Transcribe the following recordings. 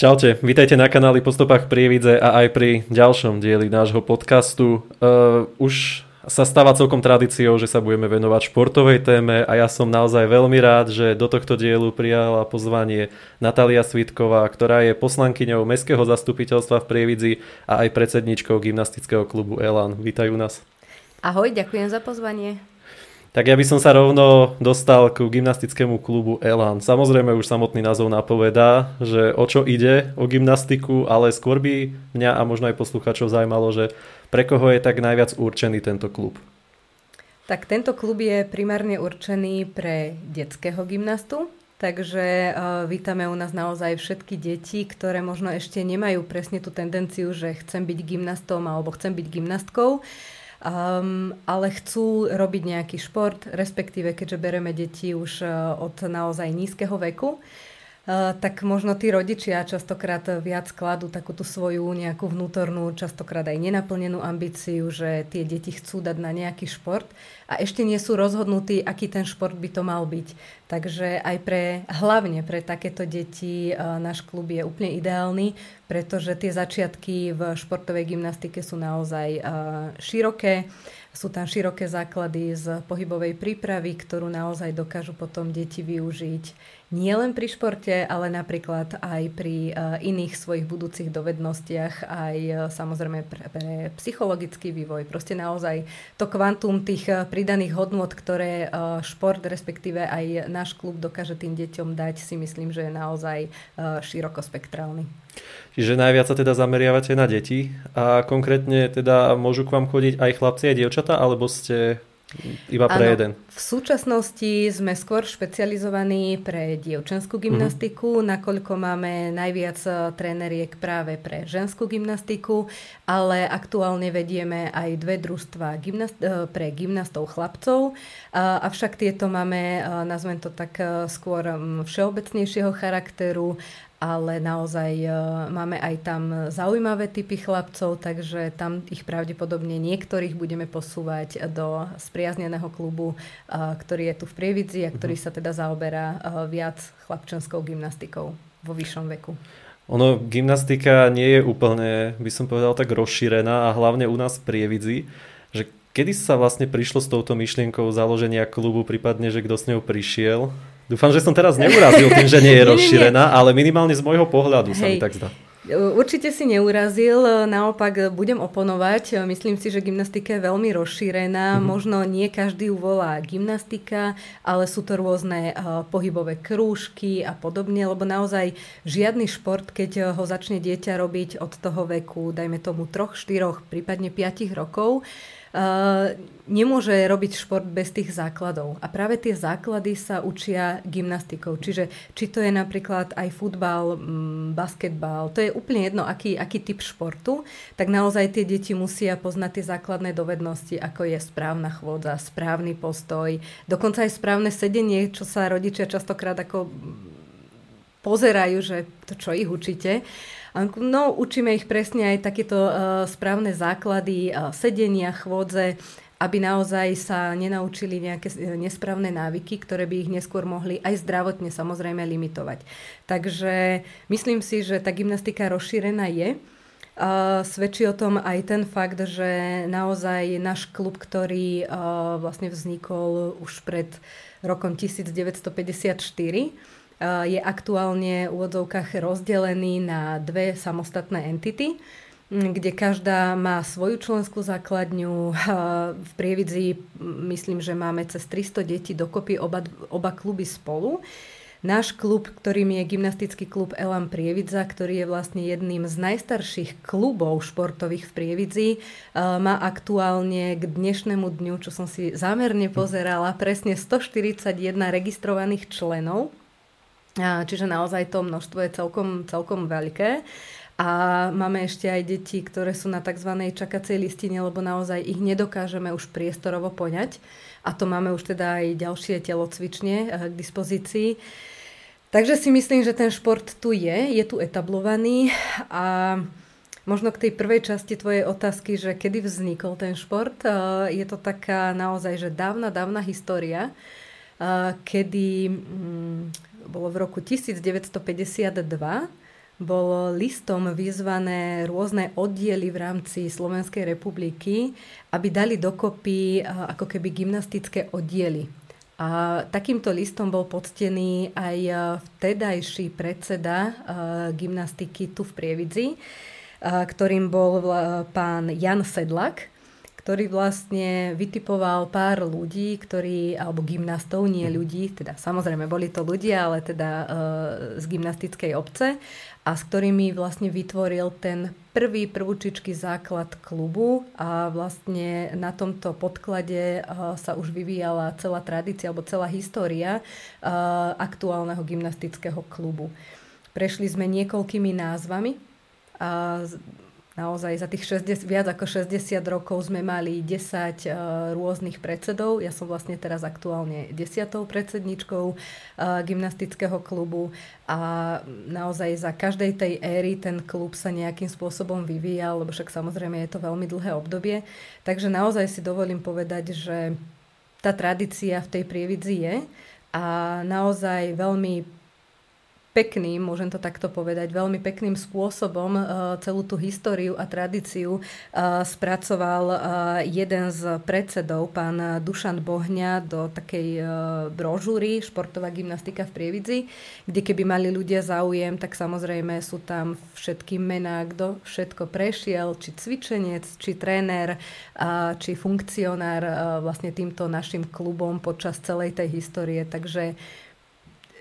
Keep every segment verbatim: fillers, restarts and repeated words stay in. Čaute, vítajte na kanáli Postupách Prievidze a aj pri ďalšom dieli nášho podcastu. Uh, už sa stáva celkom tradíciou, že sa budeme venovať športovej téme a ja som naozaj veľmi rád, že do tohto dielu prijala pozvanie Natália Svítková, ktorá je poslankyňou Mestského zastupiteľstva v Prievidzi a aj predsedníčkou gymnastického klubu Elán. Vítaj u nás. Ahoj, ďakujem za pozvanie. Tak ja by som sa rovno dostal ku gymnastickému klubu Elán. Samozrejme už samotný názov napovedá, že o čo ide, o gymnastiku, ale skôr by mňa a možno aj poslucháčov zaujímalo, že pre koho je tak najviac určený tento klub? Tak tento klub je primárne určený pre detského gymnastu, takže vítame u nás naozaj všetky deti, ktoré možno ešte nemajú presne tú tendenciu, že chcem byť gymnastom alebo chcem byť gymnastkou, um, ale chcú robiť nejaký šport, respektíve keďže bereme deti už od naozaj nízkeho veku, tak možno tí rodičia častokrát viac kladú takú tú svoju nejakú vnútornú, častokrát aj nenaplnenú ambíciu, že tie deti chcú dať na nejaký šport a ešte nie sú rozhodnutí, aký ten šport by to mal byť. Takže aj pre, hlavne pre takéto deti náš klub je úplne ideálny, pretože tie začiatky v športovej gymnastike sú naozaj široké. Sú tam široké základy z pohybovej prípravy, ktorú naozaj dokážu potom deti využiť nielen pri športe, ale napríklad aj pri iných svojich budúcich dovednostiach, aj samozrejme pre psychologický vývoj. Proste naozaj to kvantum tých pridaných hodnôt, ktoré šport, respektíve aj náš klub dokáže tým deťom dať, si myslím, že je naozaj širokospektrálny. Čiže najviac sa teda zameriavate na deti a konkrétne teda môžu k vám chodiť aj chlapci a dievčatá, alebo ste iba pre ano, jeden? V súčasnosti sme skôr špecializovaní pre dievčenskú gymnastiku, mm-hmm. nakoľko máme najviac tréneriek práve pre ženskú gymnastiku, ale aktuálne vedieme aj dve družstva gymnast- pre gymnastov chlapcov, avšak tieto máme, nazvem to tak, skôr všeobecnejšieho charakteru, ale naozaj máme aj tam zaujímavé typy chlapcov, takže tam ich pravdepodobne niektorých budeme posúvať do spriazneného klubu, ktorý je tu v Prievidzi a ktorý sa teda zaoberá viac chlapčenskou gymnastikou vo vyššom veku. Ono, gymnastika nie je úplne, by som povedal, tak rozšírená a hlavne u nás v Prievidzi, že kedy sa vlastne prišlo s touto myšlienkou založenia klubu, prípadne, že kto s ňou prišiel? Dúfam, že som teraz neurazil tým, že nie je rozšírená, ale minimálne z môjho pohľadu sa Hej. mi tak zdá. Určite si neurazil, naopak budem oponovať. Myslím si, že gymnastika je veľmi rozšírená. Mm-hmm. Možno nie každý ju volá gymnastika, ale sú to rôzne pohybové krúžky a podobne, lebo naozaj žiadny šport, keď ho začne dieťa robiť od toho veku, dajme tomu troch, štyroch, prípadne piatich rokov, Uh, nemôže robiť šport bez tých základov. A práve tie základy sa učia gymnastikou. Čiže či to je napríklad aj futbal, m, basketbal, to je úplne jedno, aký, aký typ športu, tak naozaj tie deti musia poznať tie základné dovednosti, ako je správna chôdza, správny postoj, dokonca aj správne sedenie, čo sa rodičia častokrát ako pozerajú, že to čo ich učíte. No, učíme ich presne aj takéto uh, správne základy uh, sedenia, chôdze, aby naozaj sa nenaučili nejaké nesprávne návyky, ktoré by ich neskôr mohli aj zdravotne samozrejme limitovať. Takže myslím si, že tá gymnastika rozšírená je. Uh, svedčí o tom aj ten fakt, že naozaj náš klub, ktorý uh, vlastne vznikol už pred rokom devätnásťstopäťdesiatštyri, je aktuálne v úvodzovkách rozdelený na dve samostatné entity, kde každá má svoju členskú základňu. V Prievidzi myslím, že máme cez tristo detí dokopy oba, oba kluby spolu. Náš klub, ktorým je gymnastický klub Elán Prievidza, ktorý je vlastne jedným z najstarších klubov športových v Prievidzi, má aktuálne k dnešnému dňu, čo som si zámerne pozerala, presne stoštyridsaťjeden registrovaných členov. Čiže naozaj to množstvo je celkom, celkom veľké. A A máme ešte aj deti, ktoré sú na tzv. Čakacej listine, lebo naozaj ich nedokážeme už priestorovo poňať. A to máme už teda aj ďalšie telocvične k dispozícii. Takže si myslím, že ten šport tu je, je tu etablovaný. A možno k tej prvej časti tvojej otázky, že kedy vznikol ten šport, je to taká naozaj, že dávna, dávna história, kedy bolo v roku devätnásťstopäťdesiatdva, bolo listom vyzvané rôzne oddiely v rámci Slovenskej republiky, aby dali dokopy ako keby gymnastické oddiely. A takýmto listom bol poctený aj vtedajší predseda gymnastiky tu v Prievidzi, ktorým bol pán Jan Sedlak, ktorý vlastne vytipoval pár ľudí, ktorí, alebo gymnastov, nie ľudí, teda samozrejme boli to ľudia, ale teda e, z gymnastickej obce, a s ktorými vlastne vytvoril ten prvý prvúčičký základ klubu, a vlastne na tomto podklade e, sa už vyvíjala celá tradícia alebo celá história e, aktuálneho gymnastického klubu. Prešli sme niekoľkými názvami a naozaj za tých šesťdesiat, viac ako šesťdesiat rokov sme mali desať uh, rôznych predsedov. Ja som vlastne teraz aktuálne desiatou predsedničkou uh, gymnastického klubu, a naozaj za každej tej éry ten klub sa nejakým spôsobom vyvíjal, lebo však samozrejme je to veľmi dlhé obdobie. Takže naozaj si dovolím povedať, že tá tradícia v tej Prievidzi je, a naozaj veľmi pekným, môžem to takto povedať, veľmi pekným spôsobom celú tú históriu a tradíciu spracoval jeden z predsedov, pán Dušan Bohňa, do takej brožúry Športová gymnastika v Prievidzi, kde keby mali ľudia záujem, tak samozrejme sú tam všetky mená, kto všetko prešiel, či cvičenec, či tréner, či funkcionár vlastne týmto našim klubom počas celej tej histórie. Takže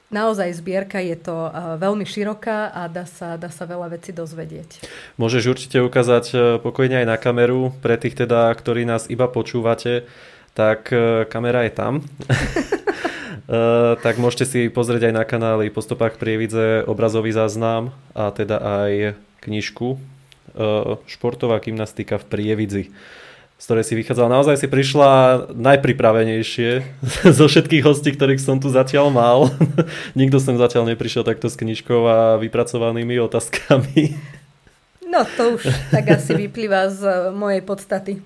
naozaj zbierka je to veľmi široká a dá sa, dá sa veľa vecí dozvedieť. Môžeš určite ukázať pokojne aj na kameru. Pre tých teda, ktorí nás iba počúvate, tak kamera je tam. Tak môžete si pozrieť aj na kanáli Po stopách Prievidze obrazový záznam a teda aj knižku Športová gymnastika v Prievidzi, z ktorej si vychádzala. Naozaj si prišla najpripravenejšie zo všetkých hostí, ktorých som tu zatiaľ mal. Nikto sem zatiaľ neprišiel takto s knižkou a vypracovanými otázkami. No to už tak asi vyplýva z mojej podstaty.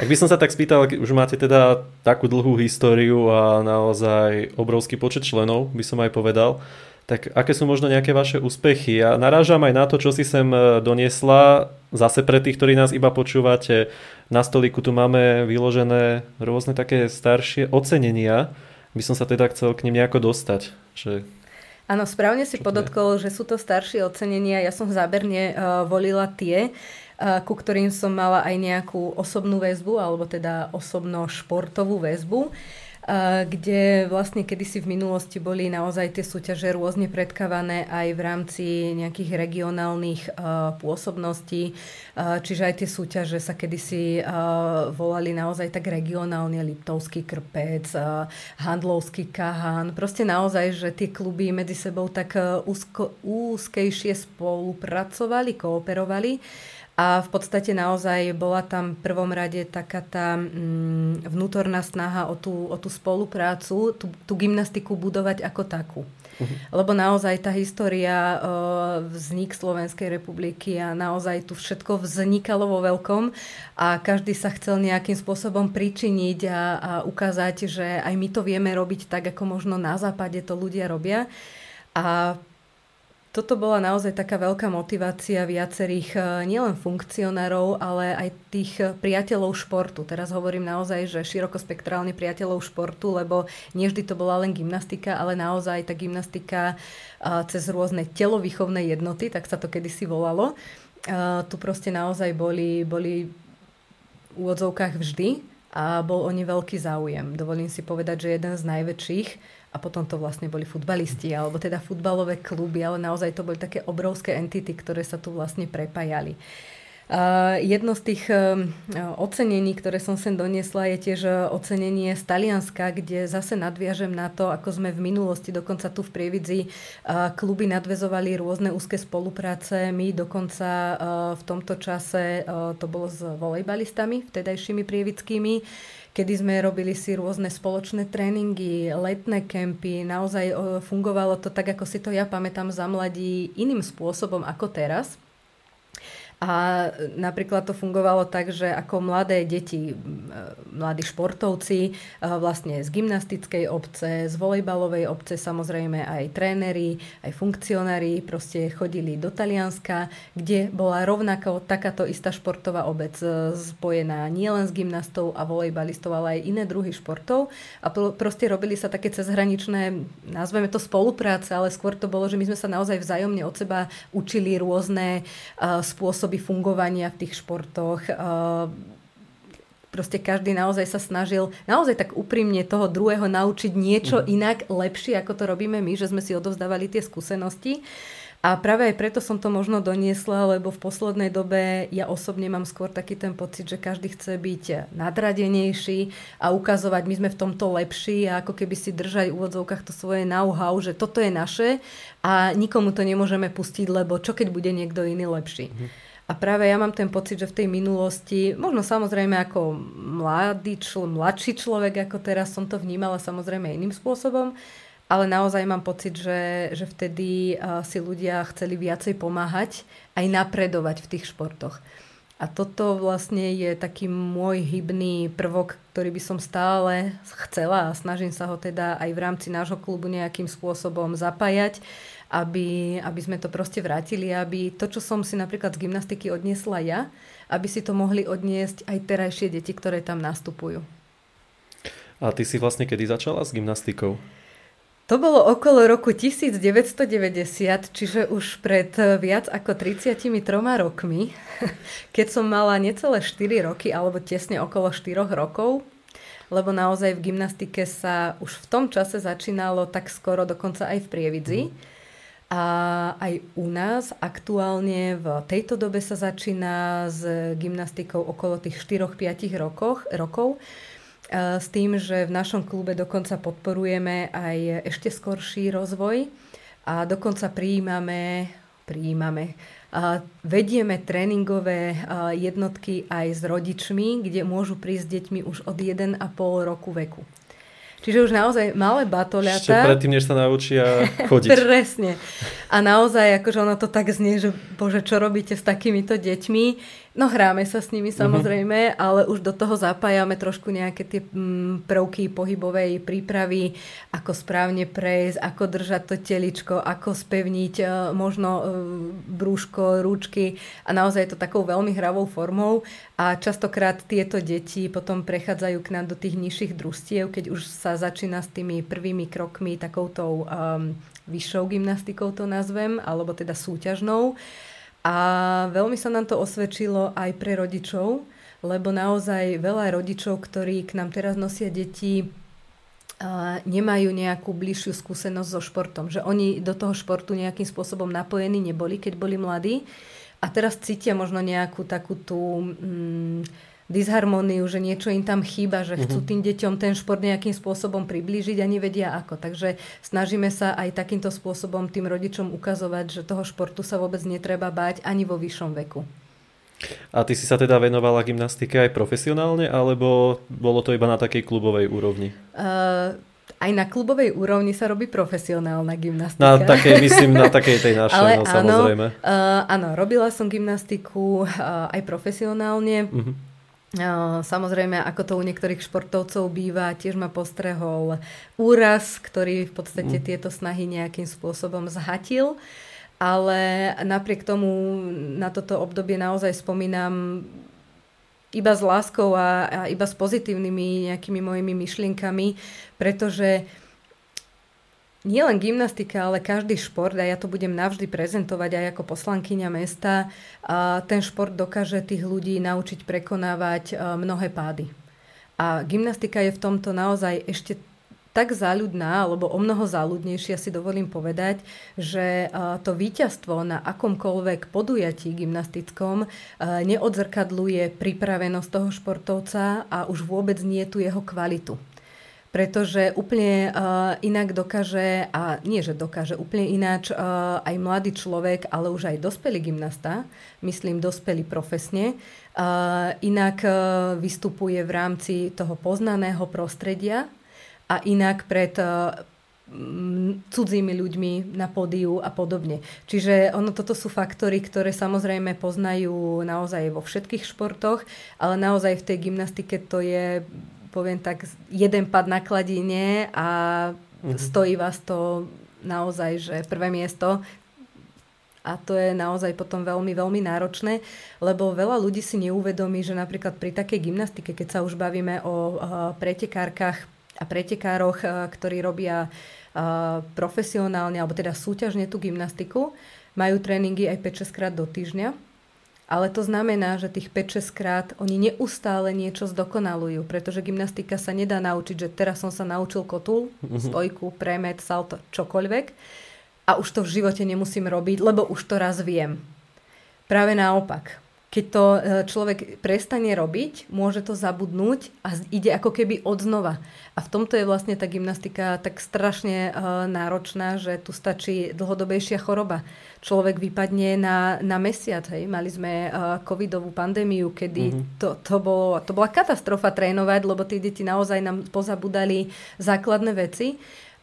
Ak by som sa tak spýtal, už máte teda takú dlhú históriu a naozaj obrovský počet členov, by som aj povedal, tak aké sú možno nejaké vaše úspechy? Ja narážam aj na to, čo si sem doniesla. Zase pre tých, ktorí nás iba počúvate, na stolíku tu máme vyložené rôzne také staršie ocenenia. By som sa teda chcel k nim nejako dostať. Že... Áno, správne si podotkol, že sú to staršie ocenenia. Ja som záberne uh, volila tie, uh, ku ktorým som mala aj nejakú osobnú väzbu, alebo teda osobno-športovú väzbu, kde vlastne kedysi v minulosti boli naozaj tie súťaže rôzne predkávané aj v rámci nejakých regionálnych uh, pôsobností. Uh, čiže aj tie súťaže sa kedysi uh, volali naozaj tak regionálne, Liptovský Krpec, uh, Handlovský Kahan. Proste naozaj, že tie kluby medzi sebou tak úzko, úzkejšie spolupracovali, kooperovali. A v podstate naozaj bola tam v prvom rade taká tá vnútorná snaha o tú, o tú spoluprácu, tú, tú gymnastiku budovať ako takú. Lebo naozaj tá história, vznik Slovenskej republiky, a naozaj tu všetko vznikalo vo veľkom a každý sa chcel nejakým spôsobom pričiniť a, a ukázať, že aj my to vieme robiť tak, ako možno na západe to ľudia robia. A toto bola naozaj taká veľká motivácia viacerých nielen funkcionárov, ale aj tých priateľov športu. Teraz hovorím naozaj, že širokospektrálne priateľov športu, lebo nie vždy to bola len gymnastika, ale naozaj tá gymnastika cez rôzne telovýchovné jednoty, tak sa to kedysi volalo. Tu proste naozaj boli, boli v úvodzovkách vždy a bol o ne veľký záujem. Dovolím si povedať, že jeden z najväčších. A potom to vlastne boli futbalisti, alebo teda futbalové kluby, ale naozaj to boli také obrovské entity, ktoré sa tu vlastne prepájali. Jedno z tých ocenení, ktoré som sem doniesla, je tiež ocenenie z Talianska, kde zase nadviažem na to, ako sme v minulosti, dokonca tu v Prievidzi, kluby nadväzovali rôzne úzke spolupráce. My dokonca v tomto čase, to bolo s volejbalistami, vtedajšími prievidskými, kedy sme robili si rôzne spoločné tréningy, letné kempy. Naozaj fungovalo to tak, ako si to ja pamätám za mladí, iným spôsobom ako teraz. A napríklad to fungovalo tak, že ako mladé deti, mladí športovci vlastne z gymnastickej obce, z volejbalovej obce, samozrejme aj tréneri, aj funkcionári proste chodili do Talianska, kde bola rovnako takáto istá športová obec spojená nielen s gymnastou a volejbalistov, ale aj iné druhy športov. A proste robili sa také cezhraničné, nazveme to spolupráce, ale skôr to bolo, že my sme sa naozaj vzájomne od seba učili rôzne spôsoby fungovania v tých športoch. Proste každý naozaj sa snažil naozaj tak úprimne toho druhého naučiť niečo inak, lepšie, ako to robíme my, že sme si odovzdávali tie skúsenosti. A práve aj preto som to možno doniesla, lebo v poslednej dobe ja osobne mám skôr taký ten pocit, že každý chce byť nadradenejší a ukazovať, my sme v tomto lepší, a ako keby si držali v úvodzovkách to svoje know-how, že toto je naše a nikomu to nemôžeme pustiť, lebo čo keď bude niekto iný lepší. Mhm. A práve ja mám ten pocit, že v tej minulosti, možno samozrejme ako mladý čl- mladší človek, ako teraz som to vnímala samozrejme iným spôsobom, ale naozaj mám pocit, že, že vtedy si ľudia chceli viacej pomáhať, aj napredovať v tých športoch. A toto vlastne je taký môj hybný prvok, ktorý by som stále chcela a snažím sa ho teda aj v rámci nášho klubu nejakým spôsobom zapájať, aby, aby sme to proste vrátili, aby to, čo som si napríklad z gymnastiky odniesla ja, aby si to mohli odniesť aj terajšie deti, ktoré tam nastupujú. A ty si vlastne kedy začala s gymnastikou? To bolo okolo roku devätnásťstodeväťdesiat, čiže už pred viac ako tridsiatimi troma rokmi, keď som mala necelé štyri roky, alebo tesne okolo štyroch rokov, lebo naozaj v gymnastike sa už v tom čase začínalo tak skoro, dokonca aj v Prievidzi. A aj u nás aktuálne v tejto dobe sa začína s gymnastikou okolo tých štyri až päť rokov, rokov. S tým, že v našom klube dokonca podporujeme aj ešte skorší rozvoj a dokonca prijímame, prijímame, vedieme tréningové jednotky aj s rodičmi, kde môžu prísť s deťmi už od jeden a pol roku veku. Čiže už naozaj malé batoľata. Ešte predtým, než sa naučia chodiť. Presne. A naozaj, akože ono to tak znie, že bože, čo robíte s takýmito deťmi? No hráme sa s nimi samozrejme, uh-huh. ale už do toho zapájame trošku nejaké tie prvky pohybovej prípravy, ako správne prejsť, ako držať to teličko, ako spevniť možno brúško, rúčky. A naozaj je to takou veľmi hravou formou. A častokrát tieto deti potom prechádzajú k nám do tých nižších družstiev, keď už sa začína s tými prvými krokmi, takoutou um, vyššou gymnastikou to nazvem, alebo teda súťažnou. A veľmi sa nám to osvedčilo aj pre rodičov, lebo naozaj veľa rodičov, ktorí k nám teraz nosia deti, uh, nemajú nejakú bližšiu skúsenosť so športom. Že oni do toho športu nejakým spôsobom napojení neboli, keď boli mladí. A teraz cítia možno nejakú takú tú mm, disharmóniu, že niečo im tam chýba, že chcú tým deťom ten šport nejakým spôsobom priblížiť a nevedia ako. Takže snažíme sa aj takýmto spôsobom tým rodičom ukazovať, že toho športu sa vôbec netreba báť ani vo vyššom veku. A ty si sa teda venovala gymnastike aj profesionálne, alebo bolo to iba na takej klubovej úrovni? Uh, Aj na klubovej úrovni sa robí profesionálna gymnastika. Na takej, myslím, na takej tej našej, ale no, áno, samozrejme. Uh, áno, robila som gymnastiku uh, aj profesionálne. Uh-huh. Uh, samozrejme, ako to u niektorých športovcov býva, tiež ma postrehol úraz, ktorý v podstate uh-huh. tieto snahy nejakým spôsobom zhatil. Ale napriek tomu na toto obdobie naozaj spomínam iba s láskou a, a iba s pozitívnymi nejakými mojimi myšlienkami, pretože nielen gymnastika, ale každý šport, a ja to budem navždy prezentovať aj ako poslankyňa mesta, a ten šport dokáže tých ľudí naučiť prekonávať mnohé pády. A gymnastika je v tomto naozaj ešte tak záľudná, alebo o mnoho záľudnejšia, si dovolím povedať, že to víťazstvo na akomkoľvek podujatí gymnastickom neodzrkadluje pripravenosť toho športovca a už vôbec nie tu jeho kvalitu. Pretože úplne inak dokáže, a nie že dokáže, úplne ináč aj mladý človek, ale už aj dospelý gymnasta, myslím dospelý profesne, inak vystupuje v rámci toho poznaného prostredia a inak pred cudzými ľuďmi na pódiu a podobne. Čiže ono, toto sú faktory, ktoré samozrejme poznajú naozaj vo všetkých športoch, ale naozaj v tej gymnastike to je, poviem tak, jeden pad na kladine a mm-hmm. stojí vás to naozaj, že prvé miesto. A to je naozaj potom veľmi, veľmi náročné, lebo veľa ľudí si neuvedomí, že napríklad pri takej gymnastike, keď sa už bavíme o pretekárkach a pretekároch, ktorí robia profesionálne, alebo teda súťažne tú gymnastiku, majú tréningy aj päť šesť krát do týždňa. Ale to znamená, že tých päť šesť krát oni neustále niečo zdokonalujú, pretože gymnastika sa nedá naučiť, že teraz som sa naučil kotul, stojku, premet, salto, čokoľvek a už to v živote nemusím robiť, lebo už to raz viem. Práve naopak, keď to človek prestane robiť, môže to zabudnúť a ide ako keby odznova. A v tomto je vlastne tá gymnastika tak strašne náročná, že tu stačí dlhodobejšia choroba. Človek vypadne na, na mesiac. Hej. Mali sme uh, covidovú pandémiu, kedy mm-hmm. to, to, bolo, to bola katastrofa trénovať, lebo tie deti naozaj nám pozabudali základné veci.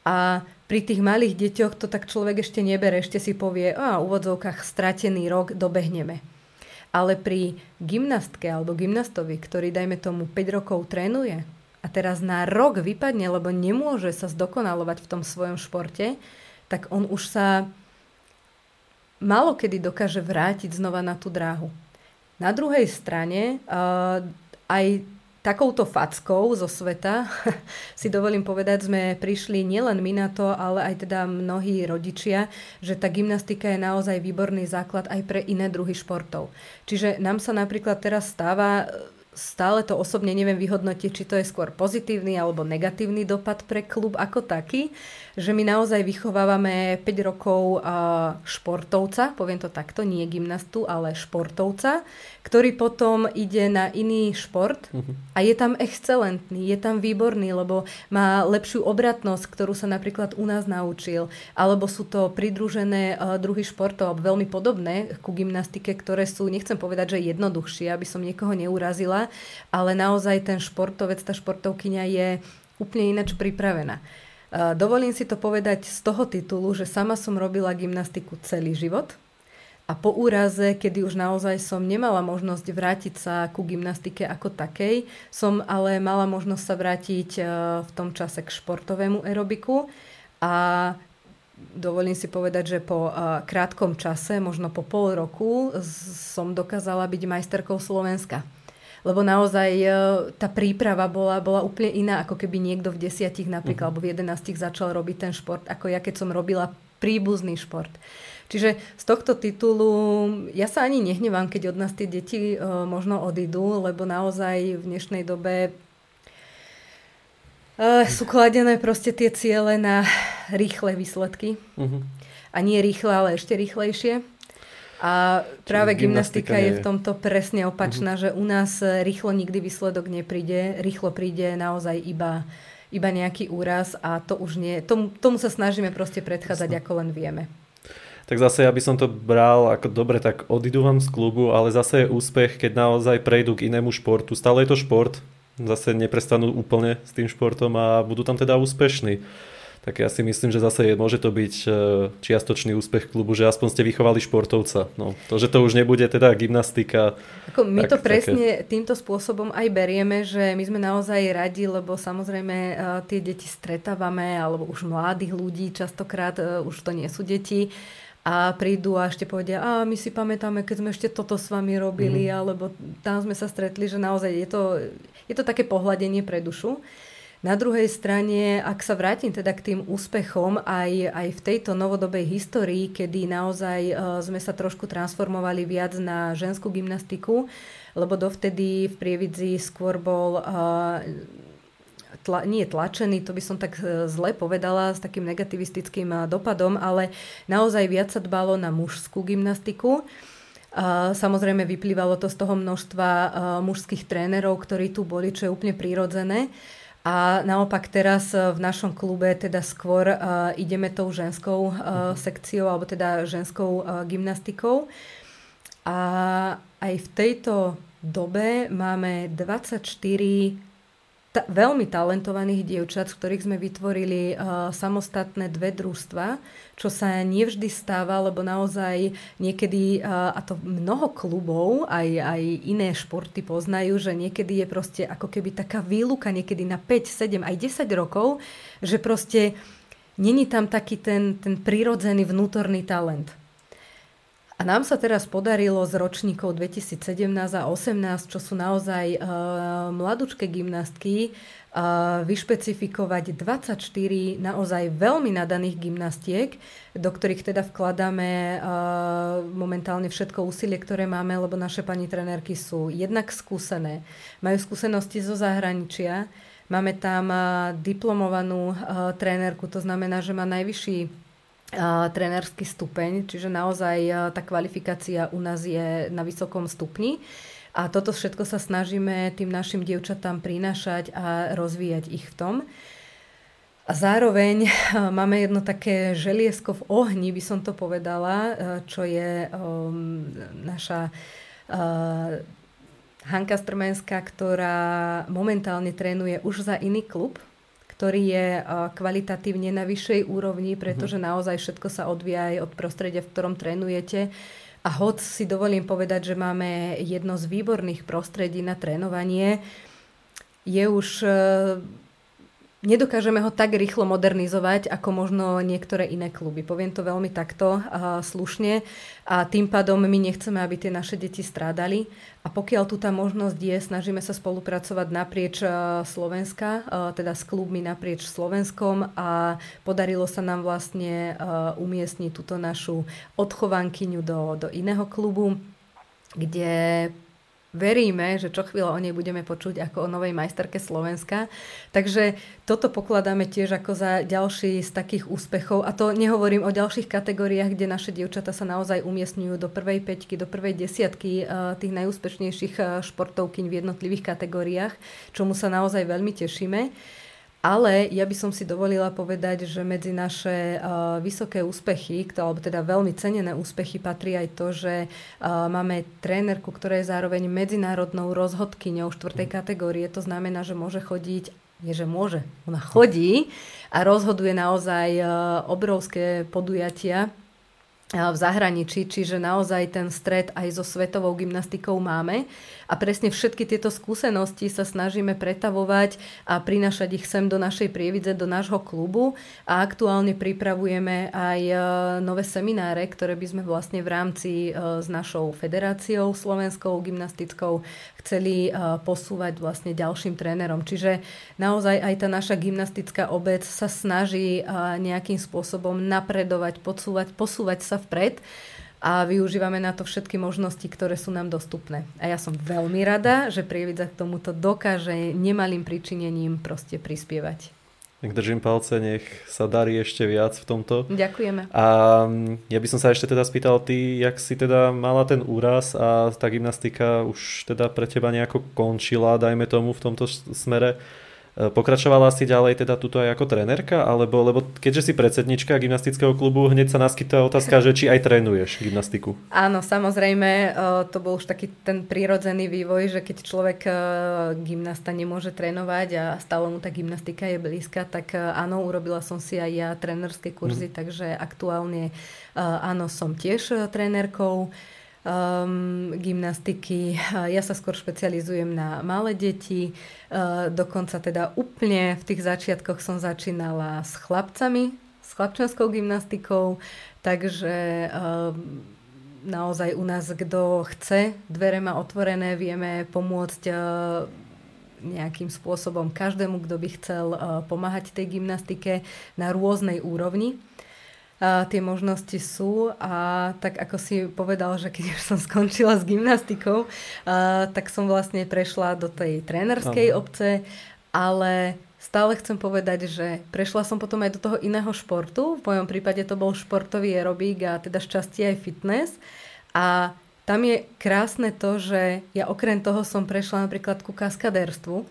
A pri tých malých deťoch to tak človek ešte nebere. Ešte si povie, a v úvodzovkách stratený rok, dobehneme. Ale pri gymnastke alebo gymnastovi, ktorý dajme tomu päť rokov trénuje a teraz na rok vypadne, lebo nemôže sa zdokonalovať v tom svojom športe, tak on už sa malokedy dokáže vrátiť znova na tú dráhu. Na druhej strane uh, aj takouto fackou zo sveta, si dovolím povedať, sme prišli nielen my na to, ale aj teda mnohí rodičia, že tá gymnastika je naozaj výborný základ aj pre iné druhy športov. Čiže nám sa napríklad teraz stáva, stále to osobne neviem vyhodnotiť, či to je skôr pozitívny alebo negatívny dopad pre klub ako taký, že my naozaj vychovávame päť rokov športovca, poviem to takto, nie gymnastu, ale športovca, ktorý potom ide na iný šport a je tam excelentný, je tam výborný, lebo má lepšiu obratnosť, ktorú sa napríklad u nás naučil, alebo sú to pridružené druhy športov, veľmi podobné ku gymnastike, ktoré sú, nechcem povedať, že jednoduchšie, aby som niekoho neurazila, ale naozaj ten športovec, tá športovkyňa je úplne ináč pripravená. Dovolím si to povedať z toho titulu, že sama som robila gymnastiku celý život a po úraze, kedy už naozaj som nemala možnosť vrátiť sa ku gymnastike ako takej, som ale mala možnosť sa vrátiť v tom čase k športovému aerobiku a dovolím si povedať, že po krátkom čase, možno po pol roku, som dokázala byť majsterkou Slovenska. Lebo naozaj tá príprava bola, bola úplne iná, ako keby niekto v desiatich napríklad, alebo v jedenáctich začal robiť ten šport, ako ja, keď som robila príbuzný šport. Čiže z tohto titulu ja sa ani nehnevám, keď od nás tie deti možno odídu, lebo naozaj v dnešnej dobe sú kladené proste tie ciele na rýchle výsledky. Uh-huh. A nie rýchle, ale ešte rýchlejšie. A práve gymnastika, gymnastika je v tomto presne opačná, uh-huh. že u nás rýchlo nikdy výsledok nepríde, rýchlo príde naozaj iba, iba nejaký úraz a to už nie, tomu, tomu sa snažíme proste predchádzať, Jasne. Ako len vieme. Tak zase ja by som to bral ako dobre, tak odídu vám z klubu, ale zase je úspech, keď naozaj prejdú k inému športu. Stále je to šport, zase neprestanú úplne s tým športom a budú tam teda úspešní. Tak ja si myslím, že zase je, môže to byť čiastočný úspech klubu, že aspoň ste vychovali športovca. No, to, že to už nebude teda gymnastika. Ako my tak, to presne také. Týmto spôsobom aj berieme, že my sme naozaj radi, lebo samozrejme tie deti stretávame, alebo už mladých ľudí, častokrát už to nie sú deti. A prídu a ešte povedia, a my si pamätáme, keď sme ešte toto s vami robili, mm. alebo tam sme sa stretli, že naozaj je to, je to také pohľadenie pre dušu. Na druhej strane, ak sa vrátim teda k tým úspechom aj, aj v tejto novodobej histórii, kedy naozaj sme sa trošku transformovali viac na ženskú gymnastiku, lebo dovtedy v Prievidzi skôr bol uh, tla, nie tlačený, to by som tak zle povedala, s takým negativistickým dopadom, ale naozaj viac sa dbalo na mužskú gymnastiku. Samozrejme vyplývalo to z toho množstva mužských trénerov, ktorí tu boli, čo je úplne prirodzené. A naopak teraz v našom klube teda skôr uh, ideme tou ženskou uh, sekciou alebo teda ženskou uh, gymnastikou. A aj v tejto dobe máme dvadsaťštyri ta- veľmi talentovaných dievčat, z ktorých sme vytvorili uh, samostatné dve družstva, čo sa nevždy stáva, lebo naozaj niekedy, uh, a to mnoho klubov, aj, aj iné športy poznajú, že niekedy je proste ako keby taká výluka niekedy na päť, sedem, aj desať rokov, že proste není tam taký ten, ten prirodzený vnútorný talent. A nám sa teraz podarilo z ročníkov dvetisícsedemnásť a osemnásť, čo sú naozaj uh, mladúčké gymnastky, uh, vyšpecifikovať dvadsaťštyri naozaj veľmi nadaných gymnastiek, do ktorých teda vkladáme uh, momentálne všetko úsilie, ktoré máme, lebo naše pani trenérky sú jednak skúsené, majú skúsenosti zo zahraničia, máme tam uh, diplomovanú uh, trenérku, to znamená, že má najvyšší trénerský stupeň, čiže naozaj tá kvalifikácia u nás je na vysokom stupni a toto všetko sa snažíme tým našim dievčatám prinášať a rozvíjať ich v tom. A zároveň máme jedno také želiesko v ohni, by som to povedala, čo je um, naša uh, Hanka Strmenská, ktorá momentálne trénuje už za iný klub, ktorý je kvalitatívne na vyššej úrovni, pretože naozaj všetko sa odvíja aj od prostredia, v ktorom trénujete. A hoď si dovolím povedať, že máme jedno z výborných prostredí na trénovanie, je už... Nedokážeme ho tak rýchlo modernizovať, ako možno niektoré iné kluby. Poviem to veľmi takto, a slušne. A tým pádom my nechceme, aby tie naše deti strádali. A pokiaľ tu tá možnosť je, snažíme sa spolupracovať naprieč Slovenska, teda s klubmi naprieč Slovenskom. A podarilo sa nám vlastne umiestniť túto našu odchovankyňu do, do iného klubu, kde... Veríme, že čo chvíľa o nej budeme počuť ako o novej majsterke Slovenska. Takže toto pokladáme tiež ako za ďalší z takých úspechov. A to nehovorím o ďalších kategóriách, kde naše dievčatá sa naozaj umiestňujú do prvej päťky, do prvej desiatky tých najúspešnejších športovkyň v jednotlivých kategóriách, čomu sa naozaj veľmi tešíme. Ale ja by som si dovolila povedať, že medzi naše uh, vysoké úspechy, alebo teda veľmi cenené úspechy, patrí aj to, že uh, máme trénerku, ktorá je zároveň medzinárodnou rozhodkyňou štvrtej kategórie. To znamená, že môže chodiť, nie že môže, ona chodí a rozhoduje naozaj uh, obrovské podujatia v zahraničí, čiže naozaj ten stret aj so svetovou gymnastikou máme a presne všetky tieto skúsenosti sa snažíme pretavovať a prinášať ich sem do našej Prievidze, do nášho klubu a aktuálne pripravujeme aj nové semináre, ktoré by sme vlastne v rámci s našou federáciou slovenskou gymnastickou chceli posúvať vlastne ďalším trénerom. Čiže naozaj aj tá naša gymnastická obec sa snaží nejakým spôsobom napredovať, podsúvať, posúvať sa vpred a využívame na to všetky možnosti, ktoré sú nám dostupné. A ja som veľmi rada, že Prievidza k tomuto dokáže nemalým pričinením proste prispievať. Tak držím palce, nech sa darí ešte viac v tomto. Ďakujeme. A ja by som sa ešte teda spýtal, ty, jak si teda mala ten úraz a tá gymnastika už teda pre teba nejako končila, dajme tomu v tomto smere. Pokračovala si ďalej teda tuto aj ako trénerka? Alebo, lebo keďže si predsednička gymnastického klubu, hneď sa naskytá otázka, že či aj trénuješ gymnastiku? Áno, samozrejme, to bol už taký ten prirodzený vývoj, že keď človek gymnasta nemôže trénovať a stále mu tá gymnastika je blízka, tak áno, urobila som si aj ja trénerské kurzy, mm. takže aktuálne áno, som tiež trénerkou Um, gymnastiky. Ja sa skôr špecializujem na malé deti. Uh, dokonca teda úplne v tých začiatkoch som začínala s chlapcami, s chlapčanskou gymnastikou. Takže um, naozaj u nás, kto chce, dvere má otvorené, vieme pomôcť uh, nejakým spôsobom každému, kto by chcel uh, pomáhať tej gymnastike na rôznej úrovni. A tie možnosti sú a tak ako si povedal, že keď už som skončila s gymnastikou, a, tak som vlastne prešla do tej trénerskej obce, ale stále chcem povedať, že prešla som potom aj do toho iného športu. V mojom prípade to bol športový aerobík a teda šťastie aj fitness. A tam je krásne to, že ja okrem toho som prešla napríklad ku kaskadérstvu,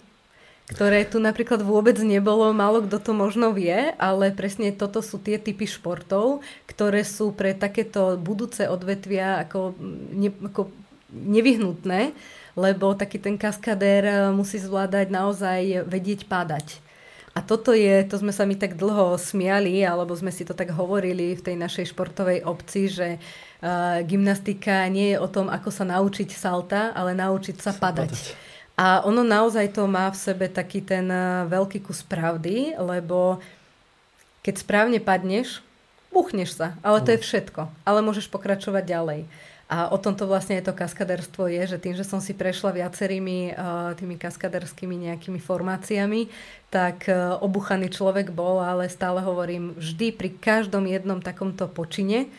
ktoré tu napríklad vôbec nebolo, málo kto to možno vie, ale presne toto sú tie typy športov, ktoré sú pre takéto budúce odvetvia ako, ne, ako nevyhnutné, lebo taký ten kaskadér musí zvládať naozaj vedieť padať. A toto je, to sme sa mi tak dlho smiali, alebo sme si to tak hovorili v tej našej športovej obci, že uh, gymnastika nie je o tom, ako sa naučiť salta, ale naučiť sa padať. padať. A ono naozaj to má v sebe taký ten uh, veľký kus pravdy, lebo keď správne padneš, buchneš sa, ale to je všetko. Ale môžeš pokračovať ďalej. A o tomto vlastne aj to kaskaderstvo je, že tým, že som si prešla viacerými uh, tými kaskaderskými nejakými formáciami, tak uh, obuchaný človek bol, ale stále hovorím, vždy pri každom jednom takomto počine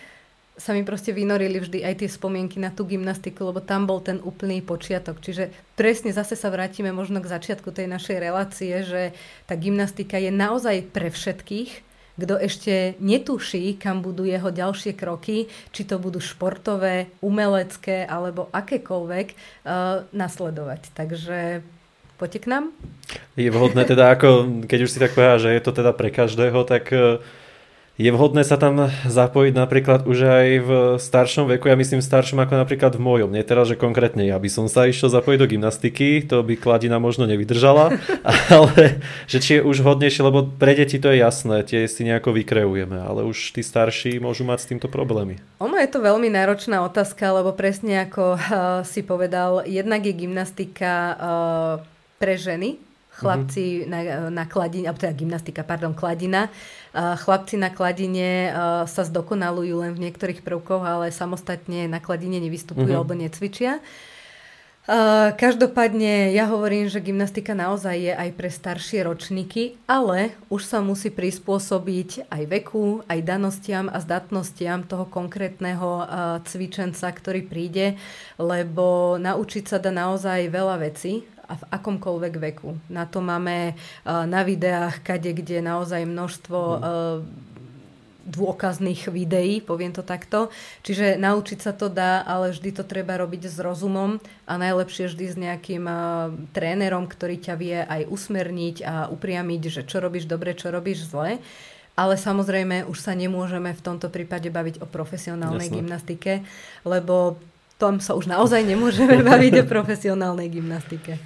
sa mi proste vynorili vždy aj tie spomienky na tú gymnastiku, lebo tam bol ten úplný počiatok. Čiže presne zase sa vrátime možno k začiatku tej našej relácie, že tá gymnastika je naozaj pre všetkých, kto ešte netuší, kam budú jeho ďalšie kroky, či to budú športové, umelecké alebo akékoľvek, e, nasledovať. Takže poďte k nám. Je vhodné teda, ako, keď už si tak povedal, že je to teda pre každého, tak je vhodné sa tam zapojiť napríklad už aj v staršom veku. Ja myslím staršom ako napríklad v mojom. Nie teraz, že konkrétne ja by som sa išiel zapojiť do gymnastiky, to by Kladina možno nevydržala, ale že či je už vhodnejšie, lebo pre deti to je jasné, tie si nejako vykreujeme, ale už tí starší môžu mať s týmto problémy. Ono je to veľmi náročná otázka, lebo presne ako uh, si povedal, jednak je gymnastika uh, pre ženy, chlapci na, na Kladine, alebo teda gymnastika, pardon, Kladina. Chlapci na Kladine sa zdokonalujú len v niektorých prvkoch, ale samostatne na Kladine nevystupujú mm-hmm. alebo necvičia. Každopádne ja hovorím, že gymnastika naozaj je aj pre staršie ročníky, ale už sa musí prispôsobiť aj veku, aj danostiam a zdatnostiam toho konkrétneho cvičenca, ktorý príde, lebo naučiť sa dá naozaj veľa vecí a v akomkoľvek veku. Na to máme uh, na videách kade, kde naozaj množstvo uh, dôkazných videí, poviem to takto. Čiže naučiť sa to dá, ale vždy to treba robiť s rozumom a najlepšie vždy s nejakým uh, trénerom, ktorý ťa vie aj usmerniť a upriamiť, že čo robíš dobre, čo robíš zle. Ale samozrejme už sa nemôžeme v tomto prípade baviť o profesionálnej Jasne. gymnastike, lebo tam sa už naozaj nemôžeme baviť o profesionálnej gymnastike.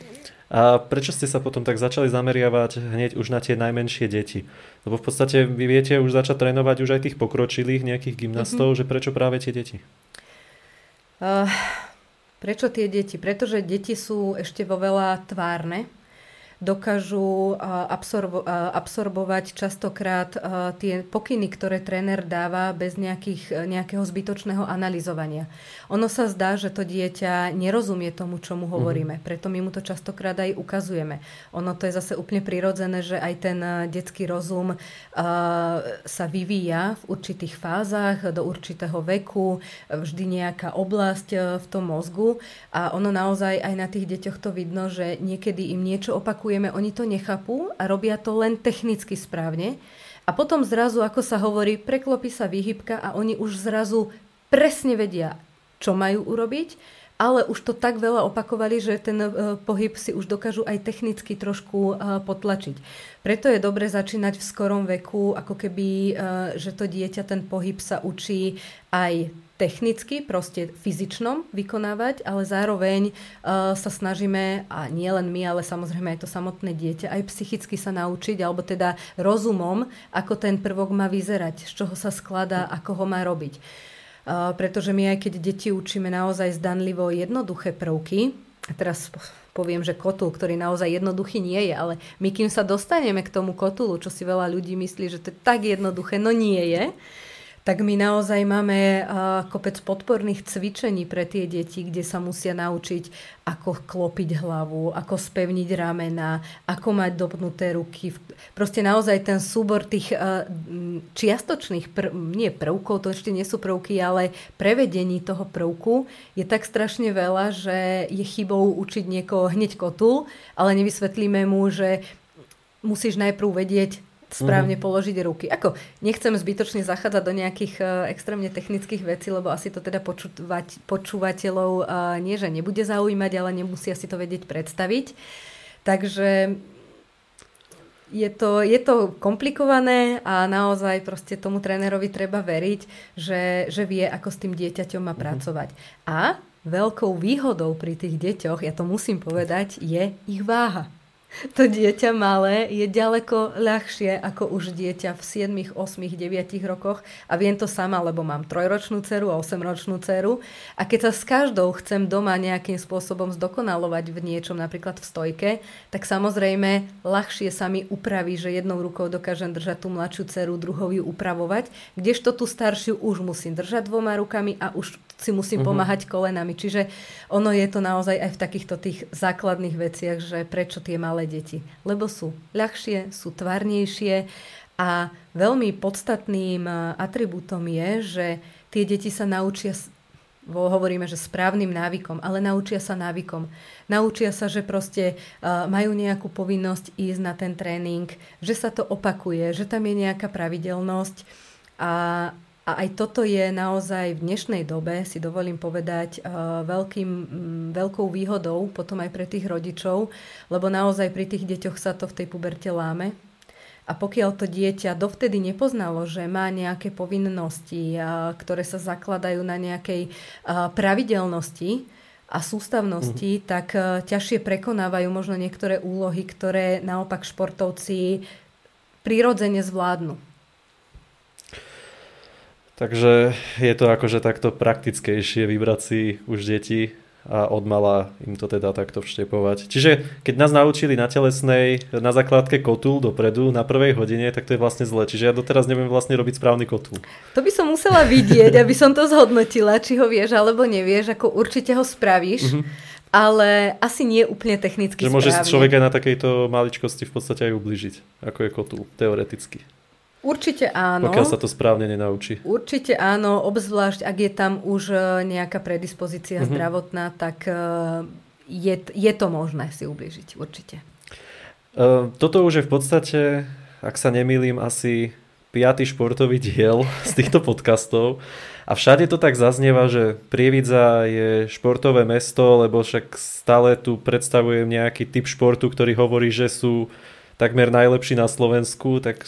A prečo ste sa potom tak začali zameriavať hneď už na tie najmenšie deti? Lebo v podstate vy viete už začať trénovať už aj tých pokročilých nejakých gymnastov, mm-hmm. že prečo práve tie deti? Uh, prečo tie deti? Pretože deti sú ešte vo veľa tvárne. Dokážu absorbo- absorbovať častokrát tie pokyny, ktoré tréner dáva bez nejakých, nejakého zbytočného analyzovania. Ono sa zdá, že to dieťa nerozumie tomu, čo mu hovoríme. Mm-hmm. Preto my mu to častokrát aj ukazujeme. Ono to je zase úplne prirodzené, že aj ten detský rozum uh, sa vyvíja v určitých fázach, do určitého veku, vždy nejaká oblasť v tom mozgu. A ono naozaj aj na tých deťoch to vidno, že niekedy im niečo opakuje, oni to nechápu a robia to len technicky správne. A potom zrazu, ako sa hovorí, preklopí sa výhybka a oni už zrazu presne vedia, čo majú urobiť, ale už to tak veľa opakovali, že ten pohyb si už dokážu aj technicky trošku potlačiť. Preto je dobre začínať v skorom veku, ako keby, že to dieťa, ten pohyb sa učí aj technicky, proste fyzičnom vykonávať, ale zároveň uh, sa snažíme, a nie len my, ale samozrejme aj to samotné dieťa, aj psychicky sa naučiť, alebo teda rozumom, ako ten prvok má vyzerať, z čoho sa skladá, ako ho má robiť. Uh, pretože my aj keď deti učíme naozaj zdanlivo jednoduché prvky, a teraz poviem, že kotul, ktorý naozaj jednoduchý nie je, ale my kým sa dostaneme k tomu kotulu, čo si veľa ľudí myslí, že to je tak jednoduché, no nie je, tak my naozaj máme kopec podporných cvičení pre tie deti, kde sa musia naučiť, ako klopiť hlavu, ako spevniť ramena, ako mať dopnuté ruky. Proste naozaj ten súbor tých čiastočných, prv, nie prvkov, to ešte nie sú prvky, ale prevedení toho prvku je tak strašne veľa, že je chybou učiť niekoho hneď kotul, ale nevysvetlíme mu, že musíš najprv vedieť správne mm-hmm. položiť ruky. Ako, nechcem zbytočne zachádzať do nejakých uh, extrémne technických vecí, lebo asi to teda počúvať, počúvateľov uh, nie, že nebude zaujímať, ale nemusia si to vedieť predstaviť. Takže je to, je to komplikované a naozaj proste tomu trénerovi treba veriť, že, že vie, ako s tým dieťaťom má mm-hmm. pracovať. A veľkou výhodou pri tých deťoch, ja to musím povedať, je ich váha. To dieťa malé je ďaleko ľahšie ako už dieťa v siedmich, ôsmich, deviatich rokoch a viem to sama, lebo mám trojročnú dceru a osemročnú dceru a keď sa s každou chcem doma nejakým spôsobom zdokonalovať v niečom, napríklad v stojke, tak samozrejme ľahšie sa mi upraví, že jednou rukou dokážem držať tú mladšiu dceru, druhou ju upravovať, kdežto tú staršiu už musím držať dvoma rukami a už si musím uh-huh. pomáhať kolenami. Čiže ono je to naozaj aj v takýchto tých základných veciach, že prečo tie malé deti, lebo sú ľahšie, sú tvarnejšie a veľmi podstatným atribútom je, že tie deti sa naučia, hovoríme, že správnym návykom, ale naučia sa návykom. Naučia sa, že proste majú nejakú povinnosť ísť na ten tréning, že sa to opakuje, že tam je nejaká pravidelnosť a A aj toto je naozaj v dnešnej dobe, si dovolím povedať, veľkým, veľkou výhodou potom aj pre tých rodičov, lebo naozaj pri tých deťoch sa to v tej puberte láme. A pokiaľ to dieťa dovtedy nepoznalo, že má nejaké povinnosti, ktoré sa zakladajú na nejakej pravidelnosti a sústavnosti, mm. tak ťažšie prekonávajú možno niektoré úlohy, ktoré naopak športovci prirodzene zvládnu. Takže je to akože takto praktickejšie vybrať si už deti a odmala im to teda takto vštepovať. Čiže keď nás naučili na telesnej, na základke kotul dopredu na prvej hodine, tak to je vlastne zle. Čiže ja doteraz neviem vlastne robiť správny kotul. To by som musela vidieť, aby som to zhodnotila, či ho vieš alebo nevieš, ako určite ho spravíš. Mm-hmm. Ale asi nie úplne technicky správne. Že môžeš človeka na takejto maličkosti v podstate aj ublížiť, ako je kotul, teoreticky. Určite áno. Pokiaľ sa to správne nenaučí. Určite áno, obzvlášť ak je tam už nejaká predispozícia mm-hmm. zdravotná, tak je, je to možné si ublížiť, určite. Toto už je v podstate, ak sa nemýlim, asi piaty športový diel z týchto podcastov. A všade to tak zaznieva, že Prievidza je športové mesto, lebo však stále tu predstavujem nejaký typ športu, ktorý hovorí, že sú takmer najlepší na Slovensku, tak...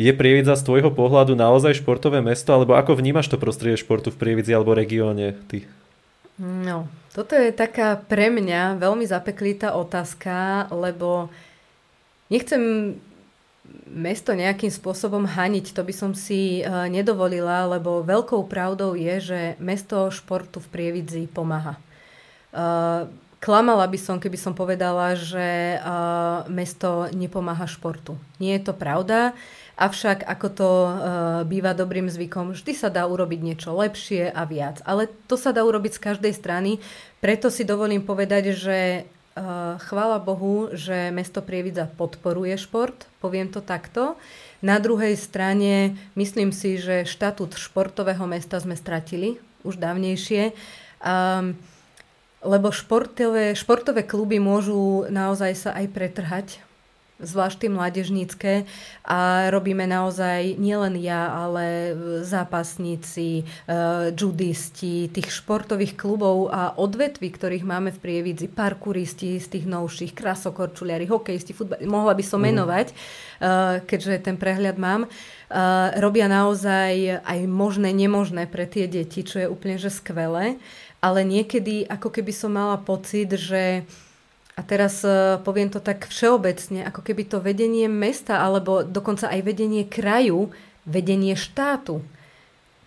Je Prievidza z tvojho pohľadu naozaj športové mesto? Alebo ako vnímaš to prostredie športu v Prievidzi alebo regióne ty? No, toto je taká pre mňa veľmi zapeklitá otázka, lebo nechcem mesto nejakým spôsobom haniť, to by som si nedovolila, lebo veľkou pravdou je, že mesto športu v Prievidzi pomáha. Klamala by som, keby som povedala, že mesto nepomáha športu. Nie je to pravda. Avšak, ako to e, býva dobrým zvykom, vždy sa dá urobiť niečo lepšie a viac. Ale to sa dá urobiť z každej strany. Preto si dovolím povedať, že e, chvála Bohu, že mesto Prievidza podporuje šport. Poviem to takto. Na druhej strane, myslím si, že štatút športového mesta sme stratili už dávnejšie. Um, lebo športové, športové kluby môžu naozaj sa aj pretrhať, zvlášť tie mládežnícke, a robíme naozaj nielen ja, ale zápasníci, judisti, tých športových klubov a odvetví, ktorých máme v Prievidzi, parkouristi z tých novších, krasokorčuliari, hokejisti, futbal, mohla by som menovať, keďže ten prehľad mám, robia naozaj aj možné, nemožné pre tie deti, čo je úplne že skvelé, ale niekedy ako keby som mala pocit, že a teraz uh, poviem to tak všeobecne, ako keby to vedenie mesta, alebo dokonca aj vedenie kraju, vedenie štátu,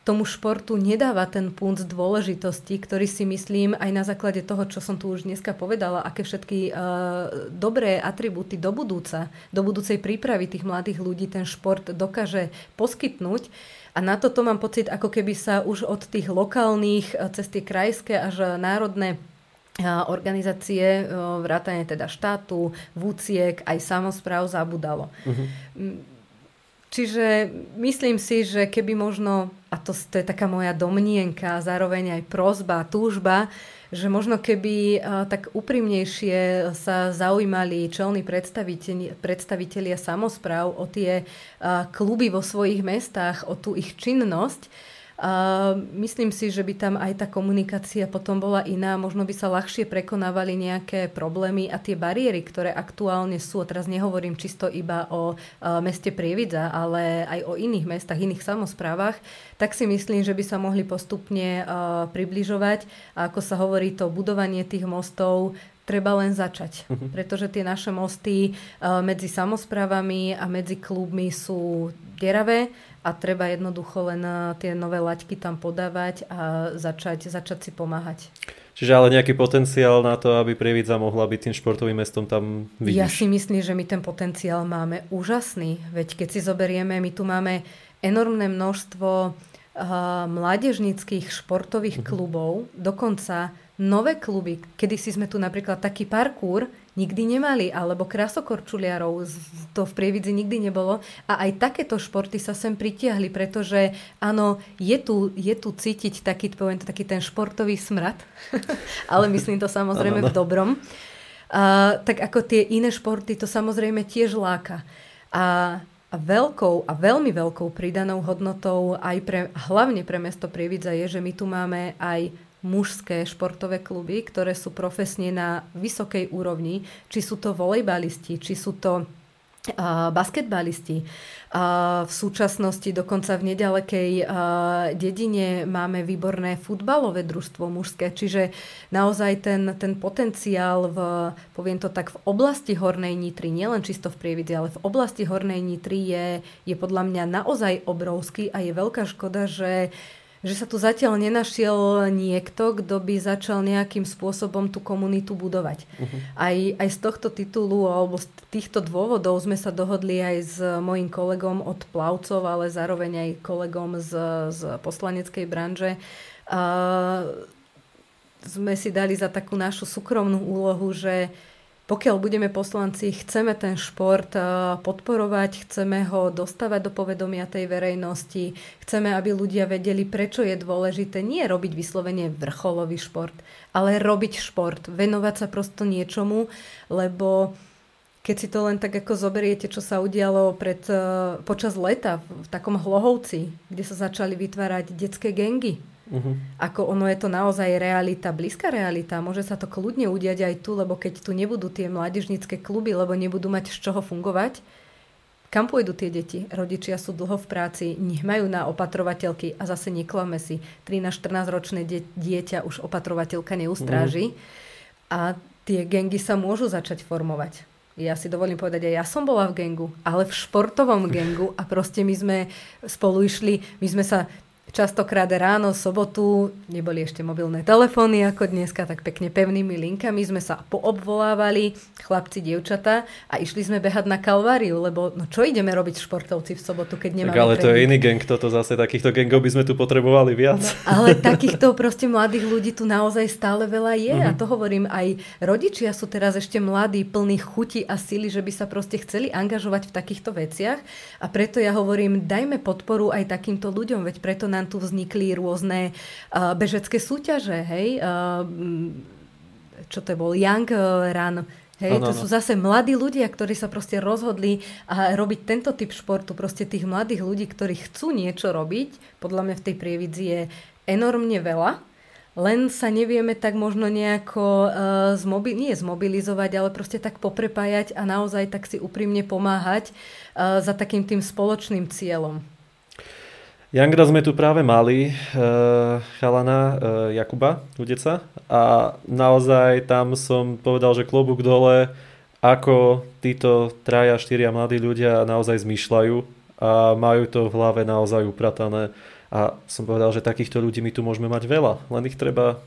tomu športu nedáva ten punc dôležitosti, ktorý si myslím aj na základe toho, čo som tu už dneska povedala, aké všetky uh, dobré atribúty do budúca, do budúcej prípravy tých mladých ľudí ten šport dokáže poskytnúť. A na toto mám pocit, ako keby sa už od tých lokálnych, cez tie krajské až národné organizácie, vrátane teda štátu, vúciek, aj samospráv zabudalo. Uh-huh. Čiže myslím si, že keby možno, a to, to je taká moja domnienka, zároveň aj prosba, túžba, že možno keby tak úprimnejšie sa zaujímali čelní predstavitelia samospráv o tie kluby vo svojich mestách, o tú ich činnosť, myslím si, že by tam aj tá komunikácia potom bola iná. Možno by sa ľahšie prekonávali nejaké problémy a tie bariéry, ktoré aktuálne sú. A teraz nehovorím čisto iba o meste Prievidza, ale aj o iných mestách, iných samosprávach. Tak si myslím, že by sa mohli postupne približovať. A ako sa hovorí, to budovanie tých mostov treba len začať, pretože tie naše mosty medzi samosprávami a medzi klubmi sú deravé a treba jednoducho len tie nové laťky tam podávať a začať, začať si pomáhať. Čiže ale nejaký potenciál na to, aby Prievidza mohla byť tým športovým mestom, tam vidíš? Ja si myslím, že my ten potenciál máme úžasný. Veď keď si zoberieme, my tu máme enormné množstvo mládežníckych športových klubov, dokonca nové kluby. Kedysi sme tu napríklad taký parkour nikdy nemali, alebo krásokorčuliarov, to v Prievidzi nikdy nebolo. A aj takéto športy sa sem pritiahli, pretože áno, je tu, je tu cítiť taký, poviem to, taký ten športový smrad, ale myslím to samozrejme v dobrom. A, tak ako tie iné športy, to samozrejme tiež láka. A A veľkou a veľmi veľkou pridanou hodnotou aj pre, hlavne pre mesto Prievidza je, že my tu máme aj mužské športové kluby, ktoré sú profesne na vysokej úrovni. Či sú to volejbalisti, či sú to uh, basketbalisti. Uh, v súčasnosti dokonca v nedalekej uh, dedine máme výborné futbalové družstvo mužské. Čiže naozaj ten, ten potenciál v, poviem to tak, v oblasti Hornej Nitry, nielen čisto v Prievidzi, ale v oblasti Hornej Nitry je, je podľa mňa naozaj obrovský a je veľká škoda, že že sa tu zatiaľ nenašiel niekto, kto by začal nejakým spôsobom tú komunitu budovať. Uh-huh. Aj, aj z tohto titulu alebo z týchto dôvodov sme sa dohodli aj s mojím kolegom od Plavcov, ale zároveň aj kolegom z, z poslaneckej branže. Uh, sme si dali za takú našu súkromnú úlohu, že pokiaľ budeme poslanci, chceme ten šport podporovať, chceme ho dostávať do povedomia tej verejnosti, chceme, aby ľudia vedeli, prečo je dôležité nie robiť vyslovene vrcholový šport, ale robiť šport, venovať sa prosto niečomu, lebo keď si to len tak ako zoberiete, čo sa udialo pred, počas leta v takom Hlohovci, kde sa začali vytvárať detské gangy. Uh-huh. Ako ono je to naozaj realita, blízka realita, môže sa to kľudne udiať aj tu, lebo keď tu nebudú tie mládežnícke kluby, lebo nebudú mať z čoho fungovať, kam pôjdu tie deti? Rodičia sú dlho v práci, nemajú na opatrovateľky a zase neklame si, trinásť štrnásť ročné de- dieťa už opatrovateľka neustráži uh-huh. a tie gangy sa môžu začať formovať. Ja si dovolím povedať, aj ja som bola v gangu, ale v športovom gangu a proste my sme spolu išli, my sme sa častokrát ráno, sobotu, neboli ešte mobilné telefóny ako dneska, tak pekne pevnými linkami sme sa poobvolávali, chlapci, dievčatá, a išli sme behať na Kalváriu, lebo no čo ideme robiť športovci v sobotu, keď nemáme... Tak ale to je iný gang, toto zase, takýchto gangov by sme tu potrebovali viac. No, ale takýchto proste mladých ľudí tu naozaj stále veľa je mm-hmm. a to hovorím, aj rodičia sú teraz ešte mladí, plní chuti a sily, že by sa proste chceli angažovať v takýchto veciach a preto ja hovorím, dajme podporu aj takýmto ľuďom, veď preto nám tu vznikli rôzne uh, bežecké súťaže, hej? Uh, čo to bol? Young Run, hej? Ano, to ano. Sú zase mladí ľudia, ktorí sa proste rozhodli a robiť tento typ športu, proste tých mladých ľudí, ktorí chcú niečo robiť. Podľa mňa v tej Prievidzi je enormne veľa, len sa nevieme tak možno nejako uh, zmobi- nie zmobilizovať, ale proste tak poprepájať a naozaj tak si úprimne pomáhať uh, za takým tým spoločným cieľom. Jangra sme tu práve mali, chalana Jakuba Udeca, a naozaj tam som povedal, že klobúk dole, ako títo traja, štyria mladí ľudia naozaj zmýšľajú a majú to v hlave naozaj upratané. A som povedal, že takýchto ľudí my tu môžeme mať veľa, len ich treba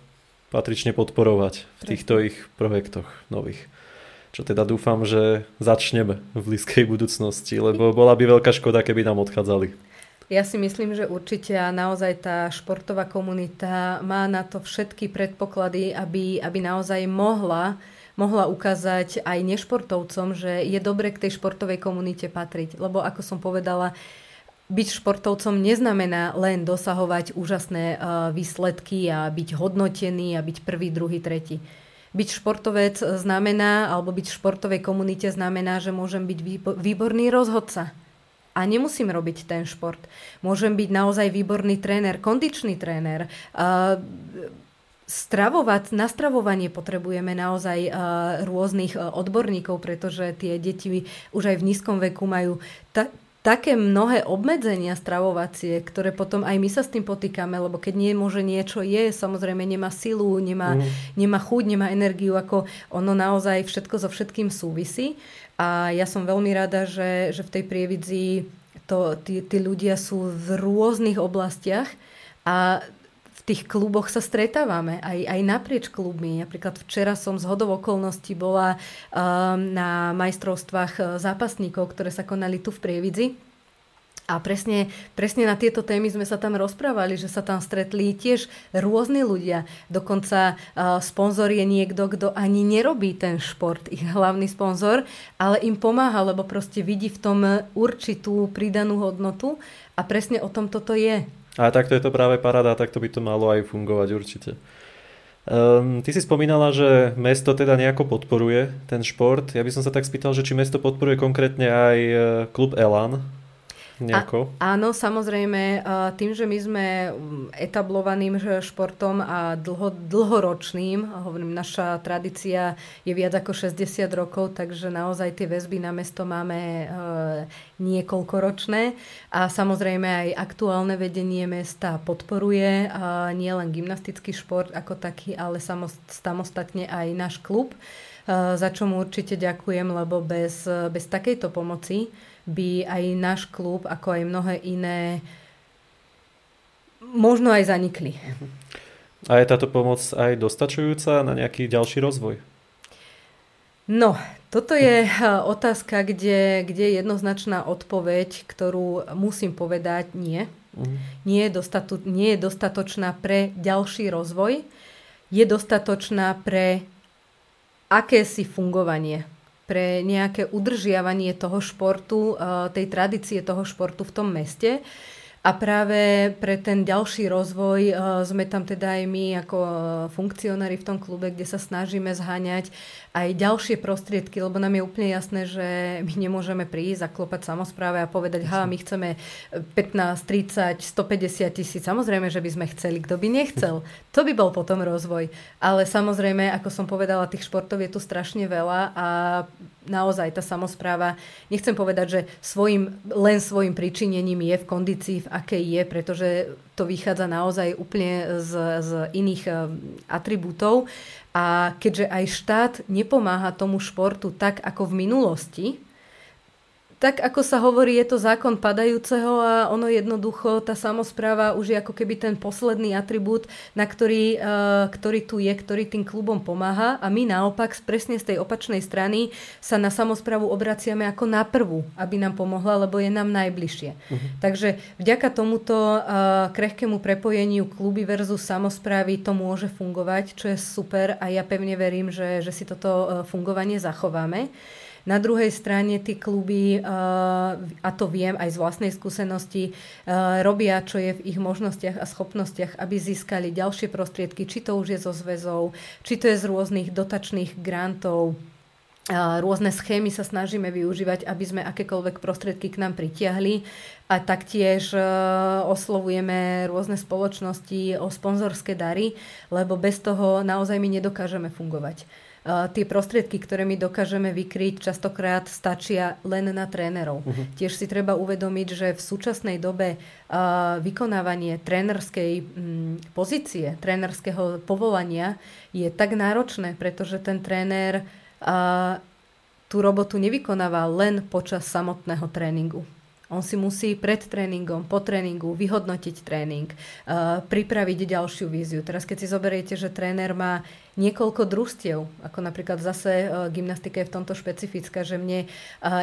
patrične podporovať v týchto ich projektoch nových. Čo teda dúfam, že začneme v blízkej budúcnosti, lebo bola by veľká škoda, keby nám odchádzali. Ja si myslím, že určite naozaj tá športová komunita má na to všetky predpoklady, aby, aby naozaj mohla, mohla ukázať aj nešportovcom, že je dobre k tej športovej komunite patriť. Lebo ako som povedala, Byť športovcom neznamená len dosahovať úžasné výsledky a byť hodnotený a byť prvý, druhý, tretí. Byť športovec znamená, alebo byť v športovej komunite znamená, že môžem byť výborný rozhodca. A nemusím robiť ten šport. Môžem byť naozaj výborný tréner, kondičný tréner. Stravovať, na stravovanie potrebujeme naozaj rôznych odborníkov, pretože tie deti už aj v nízkom veku majú tak také mnohé obmedzenia stravovacie, ktoré potom aj my sa s tým potýkame, lebo keď nemôže niečo jesť, samozrejme nemá silu, nemá, mm. nemá chuť, nemá energiu, ako ono naozaj všetko so všetkým súvisí. A ja som veľmi rada, že, že v tej Prievidzi to, tí, tí ľudia sú v rôznych oblastiach a v tých kluboch sa stretávame, aj, aj naprieč klubmi. Napríklad včera som zhodou okolností bola um, na majstrovstvách zápasníkov, ktoré sa konali tu v Prievidzi. A presne, presne na tieto témy sme sa tam rozprávali, že sa tam stretli tiež rôzni ľudia. Dokonca uh, sponzor je niekto, kto ani nerobí ten šport, ich hlavný sponzor, ale im pomáha, lebo proste vidí v tom určitú pridanú hodnotu. A presne o tom toto je. A takto je to práve paráda, takto by to malo aj fungovať určite. Um, ty si spomínala, že mesto teda nejako podporuje ten šport. Ja by som sa tak spýtal, že či mesto podporuje konkrétne aj klub Elán nejako? A, áno, samozrejme, tým, že my sme etablovaným športom a dlho, dlhoročným, a hovorím, naša tradícia je viac ako šesťdesiat rokov, takže naozaj tie väzby na mesto máme e, niekoľkoročné a samozrejme aj aktuálne vedenie mesta podporuje a nie len gymnastický šport ako taký, ale samostatne aj náš klub, e, za čo mu určite ďakujem, lebo bez, bez takejto pomoci by aj náš klub, ako aj mnohé iné, možno aj zanikli. A je táto pomoc aj dostačujúca na nejaký ďalší rozvoj? No, toto je otázka, kde, kde je jednoznačná odpoveď, ktorú musím povedať nie. Nie je, dostatu, nie je dostatočná pre ďalší rozvoj. Je dostatočná pre akési fungovanie, pre nejaké udržiavanie toho športu, tej tradície toho športu v tom meste. A práve pre ten ďalší rozvoj sme tam teda aj my ako funkcionári v tom klube, kde sa snažíme zháňať aj ďalšie prostriedky, lebo nám je úplne jasné, že my nemôžeme prísť, zaklopať samospráve a povedať, ha, my chceme pätnásť, tridsať, stopäťdesiat tisíc. Samozrejme, že by sme chceli, kto by nechcel. To by bol potom rozvoj. Ale samozrejme, ako som povedala, tých športov je tu strašne veľa a naozaj tá samospráva, nechcem povedať, že svojim, len svojim pričinením je v kondícii, v akej je, pretože to vychádza naozaj úplne z, z iných atribútov. A keďže aj štát nepomáha tomu športu tak, ako v minulosti, tak ako sa hovorí, je to zákon padajúceho a ono jednoducho, tá samospráva už je ako keby ten posledný atribút, na ktorý, e, ktorý tu je, ktorý tým klubom pomáha a my naopak presne z tej opačnej strany sa na samosprávu obraciame ako na prvú, aby nám pomohla, lebo je nám najbližšie. Uh-huh. Takže vďaka tomuto e, krehkému prepojeniu kluby versus samosprávy to môže fungovať, čo je super a ja pevne verím, že, že si toto fungovanie zachováme. Na druhej strane tí kluby, a to viem aj z vlastnej skúsenosti, robia, čo je v ich možnostiach a schopnostiach, aby získali ďalšie prostriedky, či to už je zo zväzov, či to je z rôznych dotačných grantov. Rôzne schémy sa snažíme využívať, aby sme akékoľvek prostriedky k nám pritiahli a taktiež oslovujeme rôzne spoločnosti o sponzorské dary, lebo bez toho naozaj my nedokážeme fungovať. Tie prostriedky, ktoré my dokážeme vykryť, častokrát stačia len na trénerov. Uh-huh. Tiež si treba uvedomiť, že v súčasnej dobe uh, vykonávanie trénerskej um, pozície, trénerského povolania je tak náročné, pretože ten tréner uh, tú robotu nevykonáva len počas samotného tréningu. On si musí pred tréningom, po tréningu vyhodnotiť tréning, uh, pripraviť ďalšiu víziu. Teraz keď si zoberiete, že tréner má niekoľko družstiev, ako napríklad zase uh, gymnastika je v tomto špecifická, že mne uh,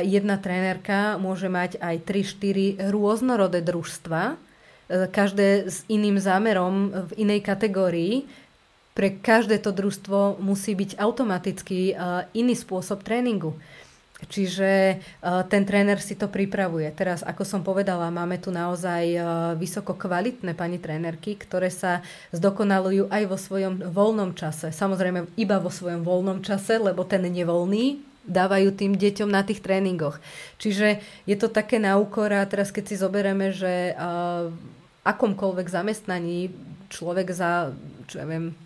jedna trénerka môže mať aj tri štyri rôznorodé družstva, uh, každé s iným zámerom v inej kategórii. Pre každé to družstvo musí byť automaticky uh, iný spôsob tréningu. Čiže ten tréner si to pripravuje. Teraz, ako som povedala, máme tu naozaj vysoko kvalitné pani trénerky, ktoré sa zdokonalujú aj vo svojom voľnom čase. Samozrejme iba vo svojom voľnom čase, lebo ten nevoľný dávajú tým deťom na tých tréningoch. Čiže je to také na úkor, a teraz keď si zoberieme, že v akomkoľvek zamestnaní človek za, čo ja viem,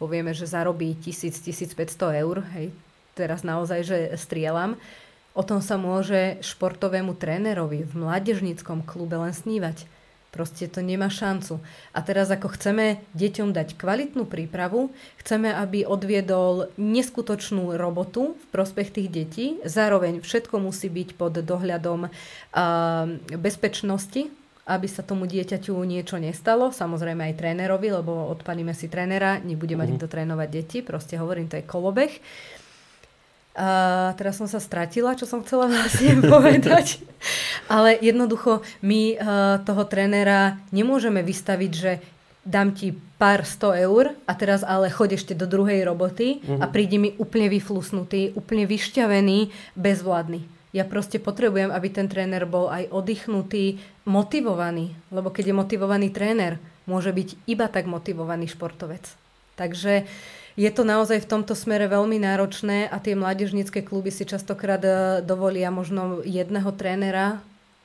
povieme, že zarobí tisíc, tisícpäťsto eur, hej, teraz naozaj, že strieľam, o tom sa môže športovému trénerovi v mládežníckom klube len snívať. Proste to nemá šancu. A teraz ako chceme deťom dať kvalitnú prípravu, chceme, aby odviedol neskutočnú robotu v prospech tých detí, zároveň všetko musí byť pod dohľadom uh, bezpečnosti, aby sa tomu dieťaťu niečo nestalo. Samozrejme aj trénerovi, lebo odpadíme si trénera, nebude mať mm. kto trénovať deti, proste hovorím, to je kolobeh. A teraz som sa stratila, čo som chcela vlastne povedať. Ale jednoducho my toho trénera nemôžeme vystaviť, že dám ti pár sto eur a teraz ale choď ešte do druhej roboty a príde mi úplne vyflusnutý, úplne vyšťavený, bezvládny. Ja proste potrebujem, aby ten tréner bol aj oddychnutý, motivovaný. Lebo keď je motivovaný tréner, môže byť iba tak motivovaný športovec. Takže je to naozaj v tomto smere veľmi náročné a tie mládežnícke kluby si častokrát dovolia možno jedného trénera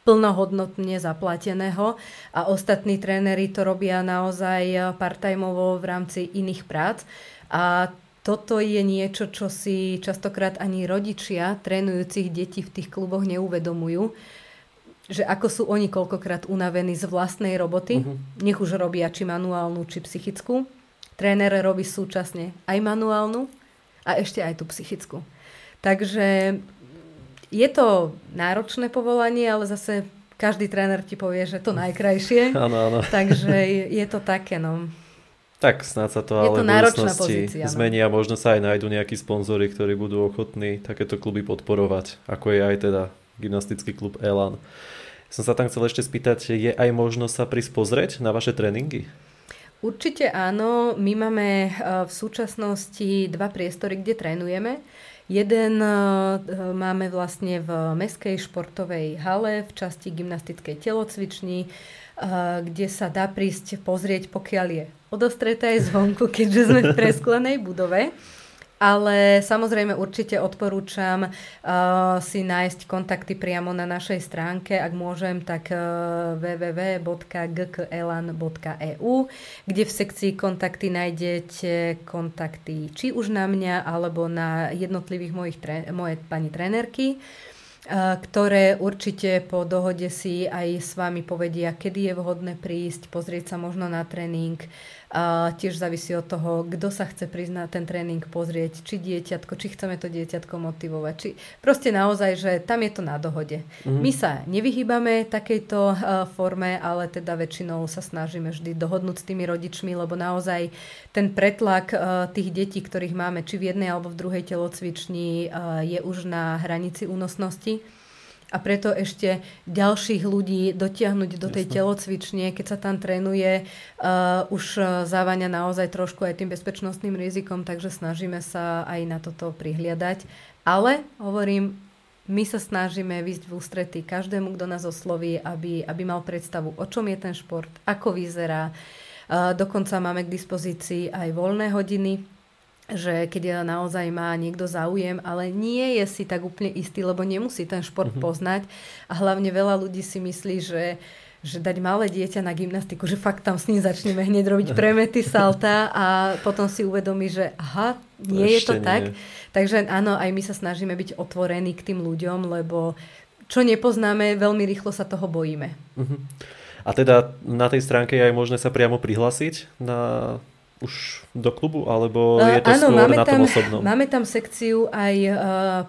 plnohodnotne zaplateného a ostatní tréneri to robia naozaj part-timeovo v rámci iných prác. A toto je niečo, čo si častokrát ani rodičia trénujúcich detí v tých kluboch neuvedomujú, že ako sú oni koľkokrát unavení z vlastnej roboty, mm-hmm. nech už robia či manuálnu, či psychickú. Tréner robí súčasne aj manuálnu a ešte aj tú psychickú. Takže je to náročné povolanie, ale zase každý tréner ti povie, že to najkrajšie. Áno, áno. Takže je to také, no. Tak snáď sa to je ale to v budúcnosti pozícia, zmení a možno sa aj nájdú nejakí sponzori, ktorí budú ochotní takéto kluby podporovať, ako je aj teda gymnastický klub Elán. Som sa tam chcel ešte spýtať, je aj možno sa prispozrieť na vaše tréningy? Určite áno, my máme v súčasnosti dva priestory, kde trénujeme. Jeden máme vlastne v mestskej športovej hale v časti gymnastickej telocvični, kde sa dá prísť pozrieť, pokiaľ je odostreté aj zvonku, keďže sme v presklenej budove. Ale samozrejme určite odporúčam uh, si nájsť kontakty priamo na našej stránke, ak môžem, tak uh, w w w bodka g k elan bodka e u, kde v sekcii kontakty nájdete kontakty či už na mňa, alebo na jednotlivých mojich tre- moje pani trénerky, uh, ktoré určite po dohode si aj s vami povedia, kedy je vhodné prísť, pozrieť sa možno na tréning. A tiež závisí od toho, kto sa chce prísť na ten tréning pozrieť, či dieťatko, či chceme to dieťatko motivovať. Či... Proste naozaj, že tam je to na dohode. Mm. My sa nevyhýbame takejto uh, forme, ale teda väčšinou sa snažíme vždy dohodnúť s tými rodičmi, lebo naozaj ten pretlak uh, tých detí, ktorých máme či v jednej alebo v druhej telocvični, uh, je už na hranici únosnosti. A preto ešte ďalších ľudí dotiahnuť do tej Jasne. telocvične, keď sa tam trénuje, uh, už závaňa naozaj trošku aj tým bezpečnostným rizikom, takže snažíme sa aj na toto prihliadať. Ale, hovorím, my sa snažíme výsť v ústretí každému, kto nás osloví, aby, aby mal predstavu, o čom je ten šport, ako vyzerá. Uh, dokonca máme k dispozícii aj voľné hodiny, že keď naozaj má niekto záujem, ale nie je si tak úplne istý, lebo nemusí ten šport mm-hmm. poznať. A hlavne veľa ľudí si myslí, že, že dať malé dieťa na gymnastiku, že fakt tam s ním začneme hneď robiť premety, salta a potom si uvedomí, že aha, nie to je to nie. tak. Takže áno, aj my sa snažíme byť otvorení k tým ľuďom, lebo čo nepoznáme, veľmi rýchlo sa toho bojíme. Mm-hmm. A teda na tej stránke je aj možné sa priamo prihlásiť na... už do klubu, alebo je to uh, áno, skôr na tom tam, osobnom? Máme tam sekciu aj uh,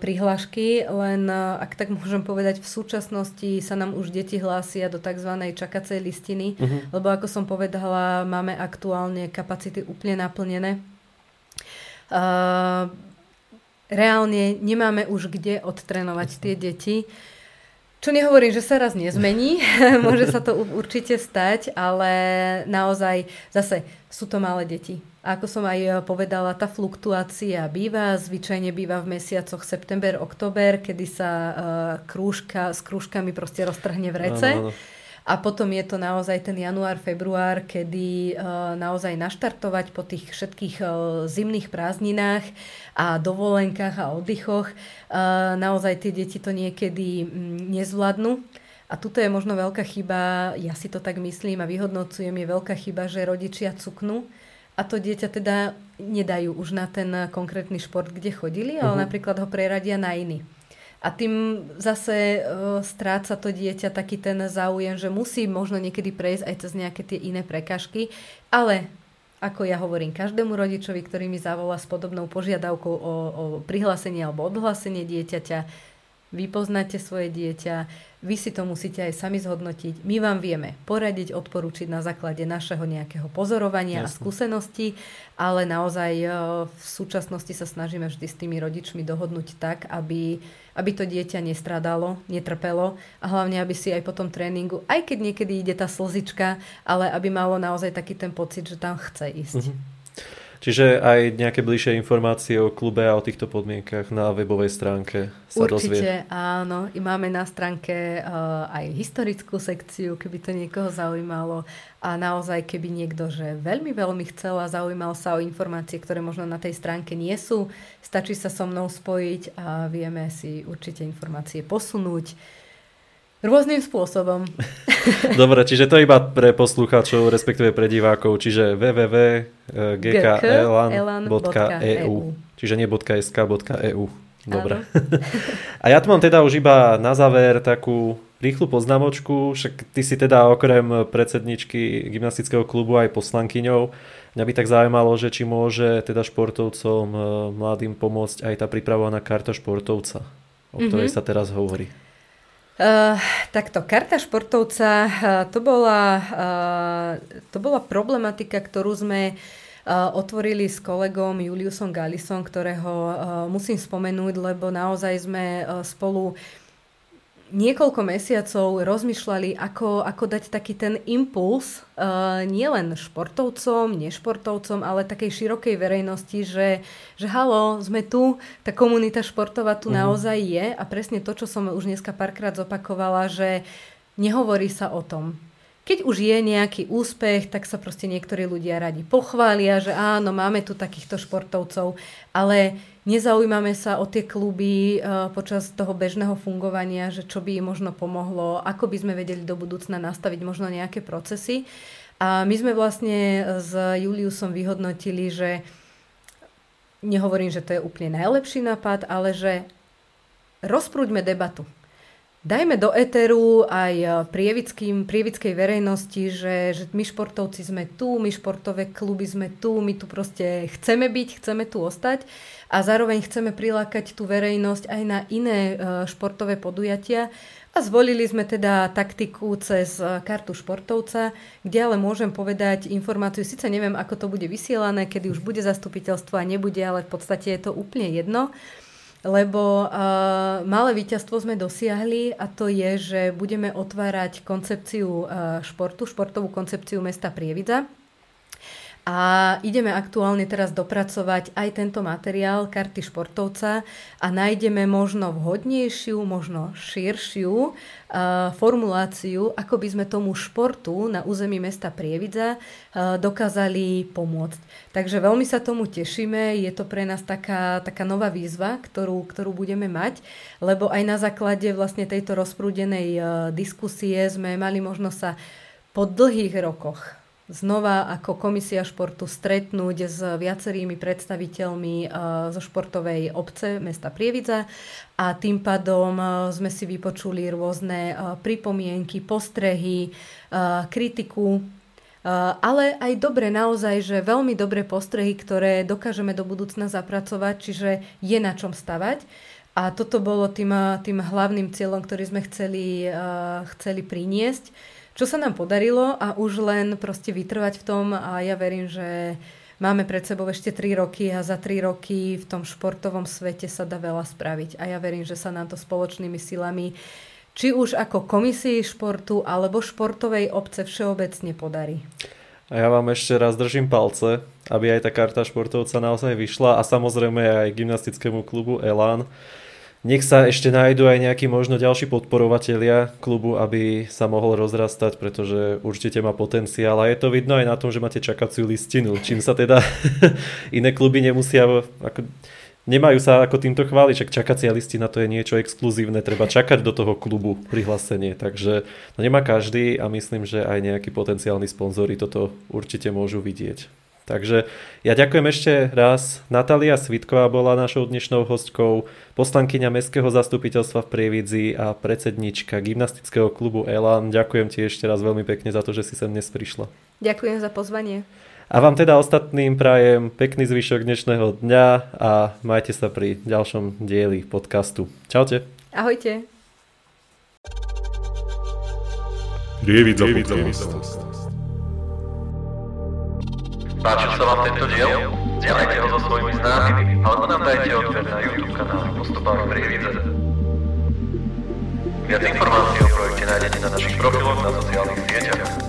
prihlášky, len uh, ak tak môžem povedať, v súčasnosti sa nám už deti hlásia do tzv. Čakacej listiny, uh-huh. lebo ako som povedala, máme aktuálne kapacity úplne naplnené. Uh, reálne nemáme už kde odtrénovať tie deti. Čo nehovorím, že sa raz nezmení, môže sa to určite stať, ale naozaj zase sú to malé deti. A ako som aj povedala, tá fluktuácia býva, zvyčajne býva v mesiacoch september, október, kedy sa krúžka, s krúžkami proste roztrhne v rece. Áno, áno. A potom je to naozaj ten január, február, kedy naozaj naštartovať po tých všetkých zimných prázdninách a dovolenkách a oddychoch. Naozaj tie deti to niekedy nezvládnu. A tuto je možno veľká chyba, ja si to tak myslím a vyhodnocujem, je veľká chyba, že rodičia cuknú. A to dieťa teda nedajú už na ten konkrétny šport, kde chodili, ale uh-huh. napríklad ho preradia na iný. A tým zase e, stráca to dieťa taký ten záujem, že musí možno niekedy prejsť aj cez nejaké tie iné prekažky. Ale ako ja hovorím každému rodičovi, ktorý mi zavolá s podobnou požiadavkou o, o prihlásenie alebo odhlásenie dieťaťa, vy poznáte svoje dieťa, vy si to musíte aj sami zhodnotiť. My vám vieme poradiť, odporúčiť na základe našeho nejakého pozorovania Jasne. A skúseností, ale naozaj v súčasnosti sa snažíme vždy s tými rodičmi dohodnúť tak, aby, aby to dieťa nestrádalo, netrpelo a hlavne, aby si aj po tom tréningu, aj keď niekedy ide tá slzička, ale aby malo naozaj taký ten pocit, že tam chce ísť. Mhm. Čiže aj nejaké bližšie informácie o klube a o týchto podmienkach na webovej stránke sa dozvie. Určite, áno. I máme na stránke uh, aj historickú sekciu, keby to niekoho zaujímalo. A naozaj, keby niekto, že veľmi, veľmi chcel a zaujímal sa o informácie, ktoré možno na tej stránke nie sú, stačí sa so mnou spojiť a vieme si určite informácie posunúť. Rôznym spôsobom. Dobre, čiže to iba pre poslucháčov, respektíve pre divákov, čiže w w w bodka g k elan bodka e u. Čiže nie .sk.eu. Dobre. A ja tu mám teda už iba na záver takú rýchlu poznámočku, však ty si teda okrem predsedničky gymnastického klubu aj poslankyňou. Mňa by tak zaujímalo, že či môže teda športovcom mladým pomôcť aj tá pripravovaná karta športovca, o ktorej mm-hmm. sa teraz hovorí. Uh, takto, karta športovca, uh, to bola, uh, to bola problematika, ktorú sme uh, otvorili s kolegom Juliusom Gallisom, ktorého uh, musím spomenúť, lebo naozaj sme uh, spolu niekoľko mesiacov rozmýšľali, ako, ako dať taký ten impuls uh, nielen športovcom, nešportovcom, ale takej širokej verejnosti, že, že halo, sme tu, tá komunita športová tu mm-hmm. naozaj je a presne to, čo som už dneska párkrát zopakovala, že nehovorí sa o tom. Keď už je nejaký úspech, tak sa proste niektorí ľudia radi pochvália, že áno, máme tu takýchto športovcov, ale nezaujímame sa o tie kluby uh, počas toho bežného fungovania, že čo by im možno pomohlo, ako by sme vedeli do budúcna nastaviť možno nejaké procesy. A my sme vlastne s Juliusom vyhodnotili, že nehovorím, že to je úplne najlepší nápad, ale že rozprúďme debatu. Dajme do éteru aj prievidskej verejnosti, že, že my športovci sme tu, my športové kluby sme tu, my tu proste chceme byť, chceme tu ostať a zároveň chceme prilákať tú verejnosť aj na iné športové podujatia. A zvolili sme teda taktiku cez kartu športovca, kde ale môžem povedať informáciu, síce neviem, ako to bude vysielané, kedy už bude zastupiteľstvo a nebude, ale v podstate je to úplne jedno. Lebo uh, malé víťazstvo sme dosiahli a to je, že budeme otvárať koncepciu uh, športu, športovú koncepciu mesta Prievidza. A ideme aktuálne teraz dopracovať aj tento materiál karty športovca a nájdeme možno vhodnejšiu, možno širšiu uh, formuláciu, ako by sme tomu športu na území mesta Prievidza uh, dokázali pomôcť. Takže veľmi sa tomu tešíme, je to pre nás taká, taká nová výzva, ktorú, ktorú budeme mať, lebo aj na základe vlastne tejto rozprúdenej uh, diskusie sme mali možnosť sa po dlhých rokoch znova ako komisia športu stretnúť s viacerými predstaviteľmi zo športovej obce mesta Prievidza a tým pádom sme si vypočuli rôzne pripomienky, postrehy, kritiku, ale aj dobre naozaj, že veľmi dobré postrehy, ktoré dokážeme do budúcna zapracovať, čiže je na čom stavať. A toto bolo tým, tým hlavným cieľom, ktorý sme chceli, chceli priniesť. Čo sa nám podarilo a už len proste vytrvať v tom a ja verím, že máme pred sebou ešte tri roky a za tri roky v tom športovom svete sa dá veľa spraviť a ja verím, že sa nám to spoločnými silami či už ako komisii športu alebo športovej obce všeobecne podarí. A ja vám ešte raz držím palce, aby aj tá karta športovca naozaj vyšla a samozrejme aj gymnastickému klubu Elán. Nech sa ešte nájdu aj nejakí možno ďalší podporovatelia klubu, aby sa mohol rozrastať, pretože určite má potenciál a je to vidno aj na tom, že máte čakaciu listinu, čím sa teda iné kluby nemusia... Ako, nemajú sa ako týmto chváliť, že čakacia listina to je niečo exkluzívne, treba čakať do toho klubu prihlásenie, takže no nemá každý a myslím, že aj nejakí potenciálni sponzori toto určite môžu vidieť. Takže ja ďakujem ešte raz. Natália Svítková bola našou dnešnou hostkou, poslankyňa Mestského zastupiteľstva v Prievidzi a predsednička gymnastického klubu Elán. Ďakujem ti ešte raz veľmi pekne za to, že si sem dnes prišla. Ďakujem za pozvanie. A vám teda ostatným prajem pekný zvyšok dnešného dňa a majte sa pri ďalšom dieli podcastu. Čaute. Ahojte. Prievidza podcast. Páčil sa vám tento diel? Zdieľajte ho so svojimi známymi alebo nám dajte odber na YouTube kanále Postupami Prievidza. Viac informácií o projekte nájdete na našich profiloch na sociálnych sieťach.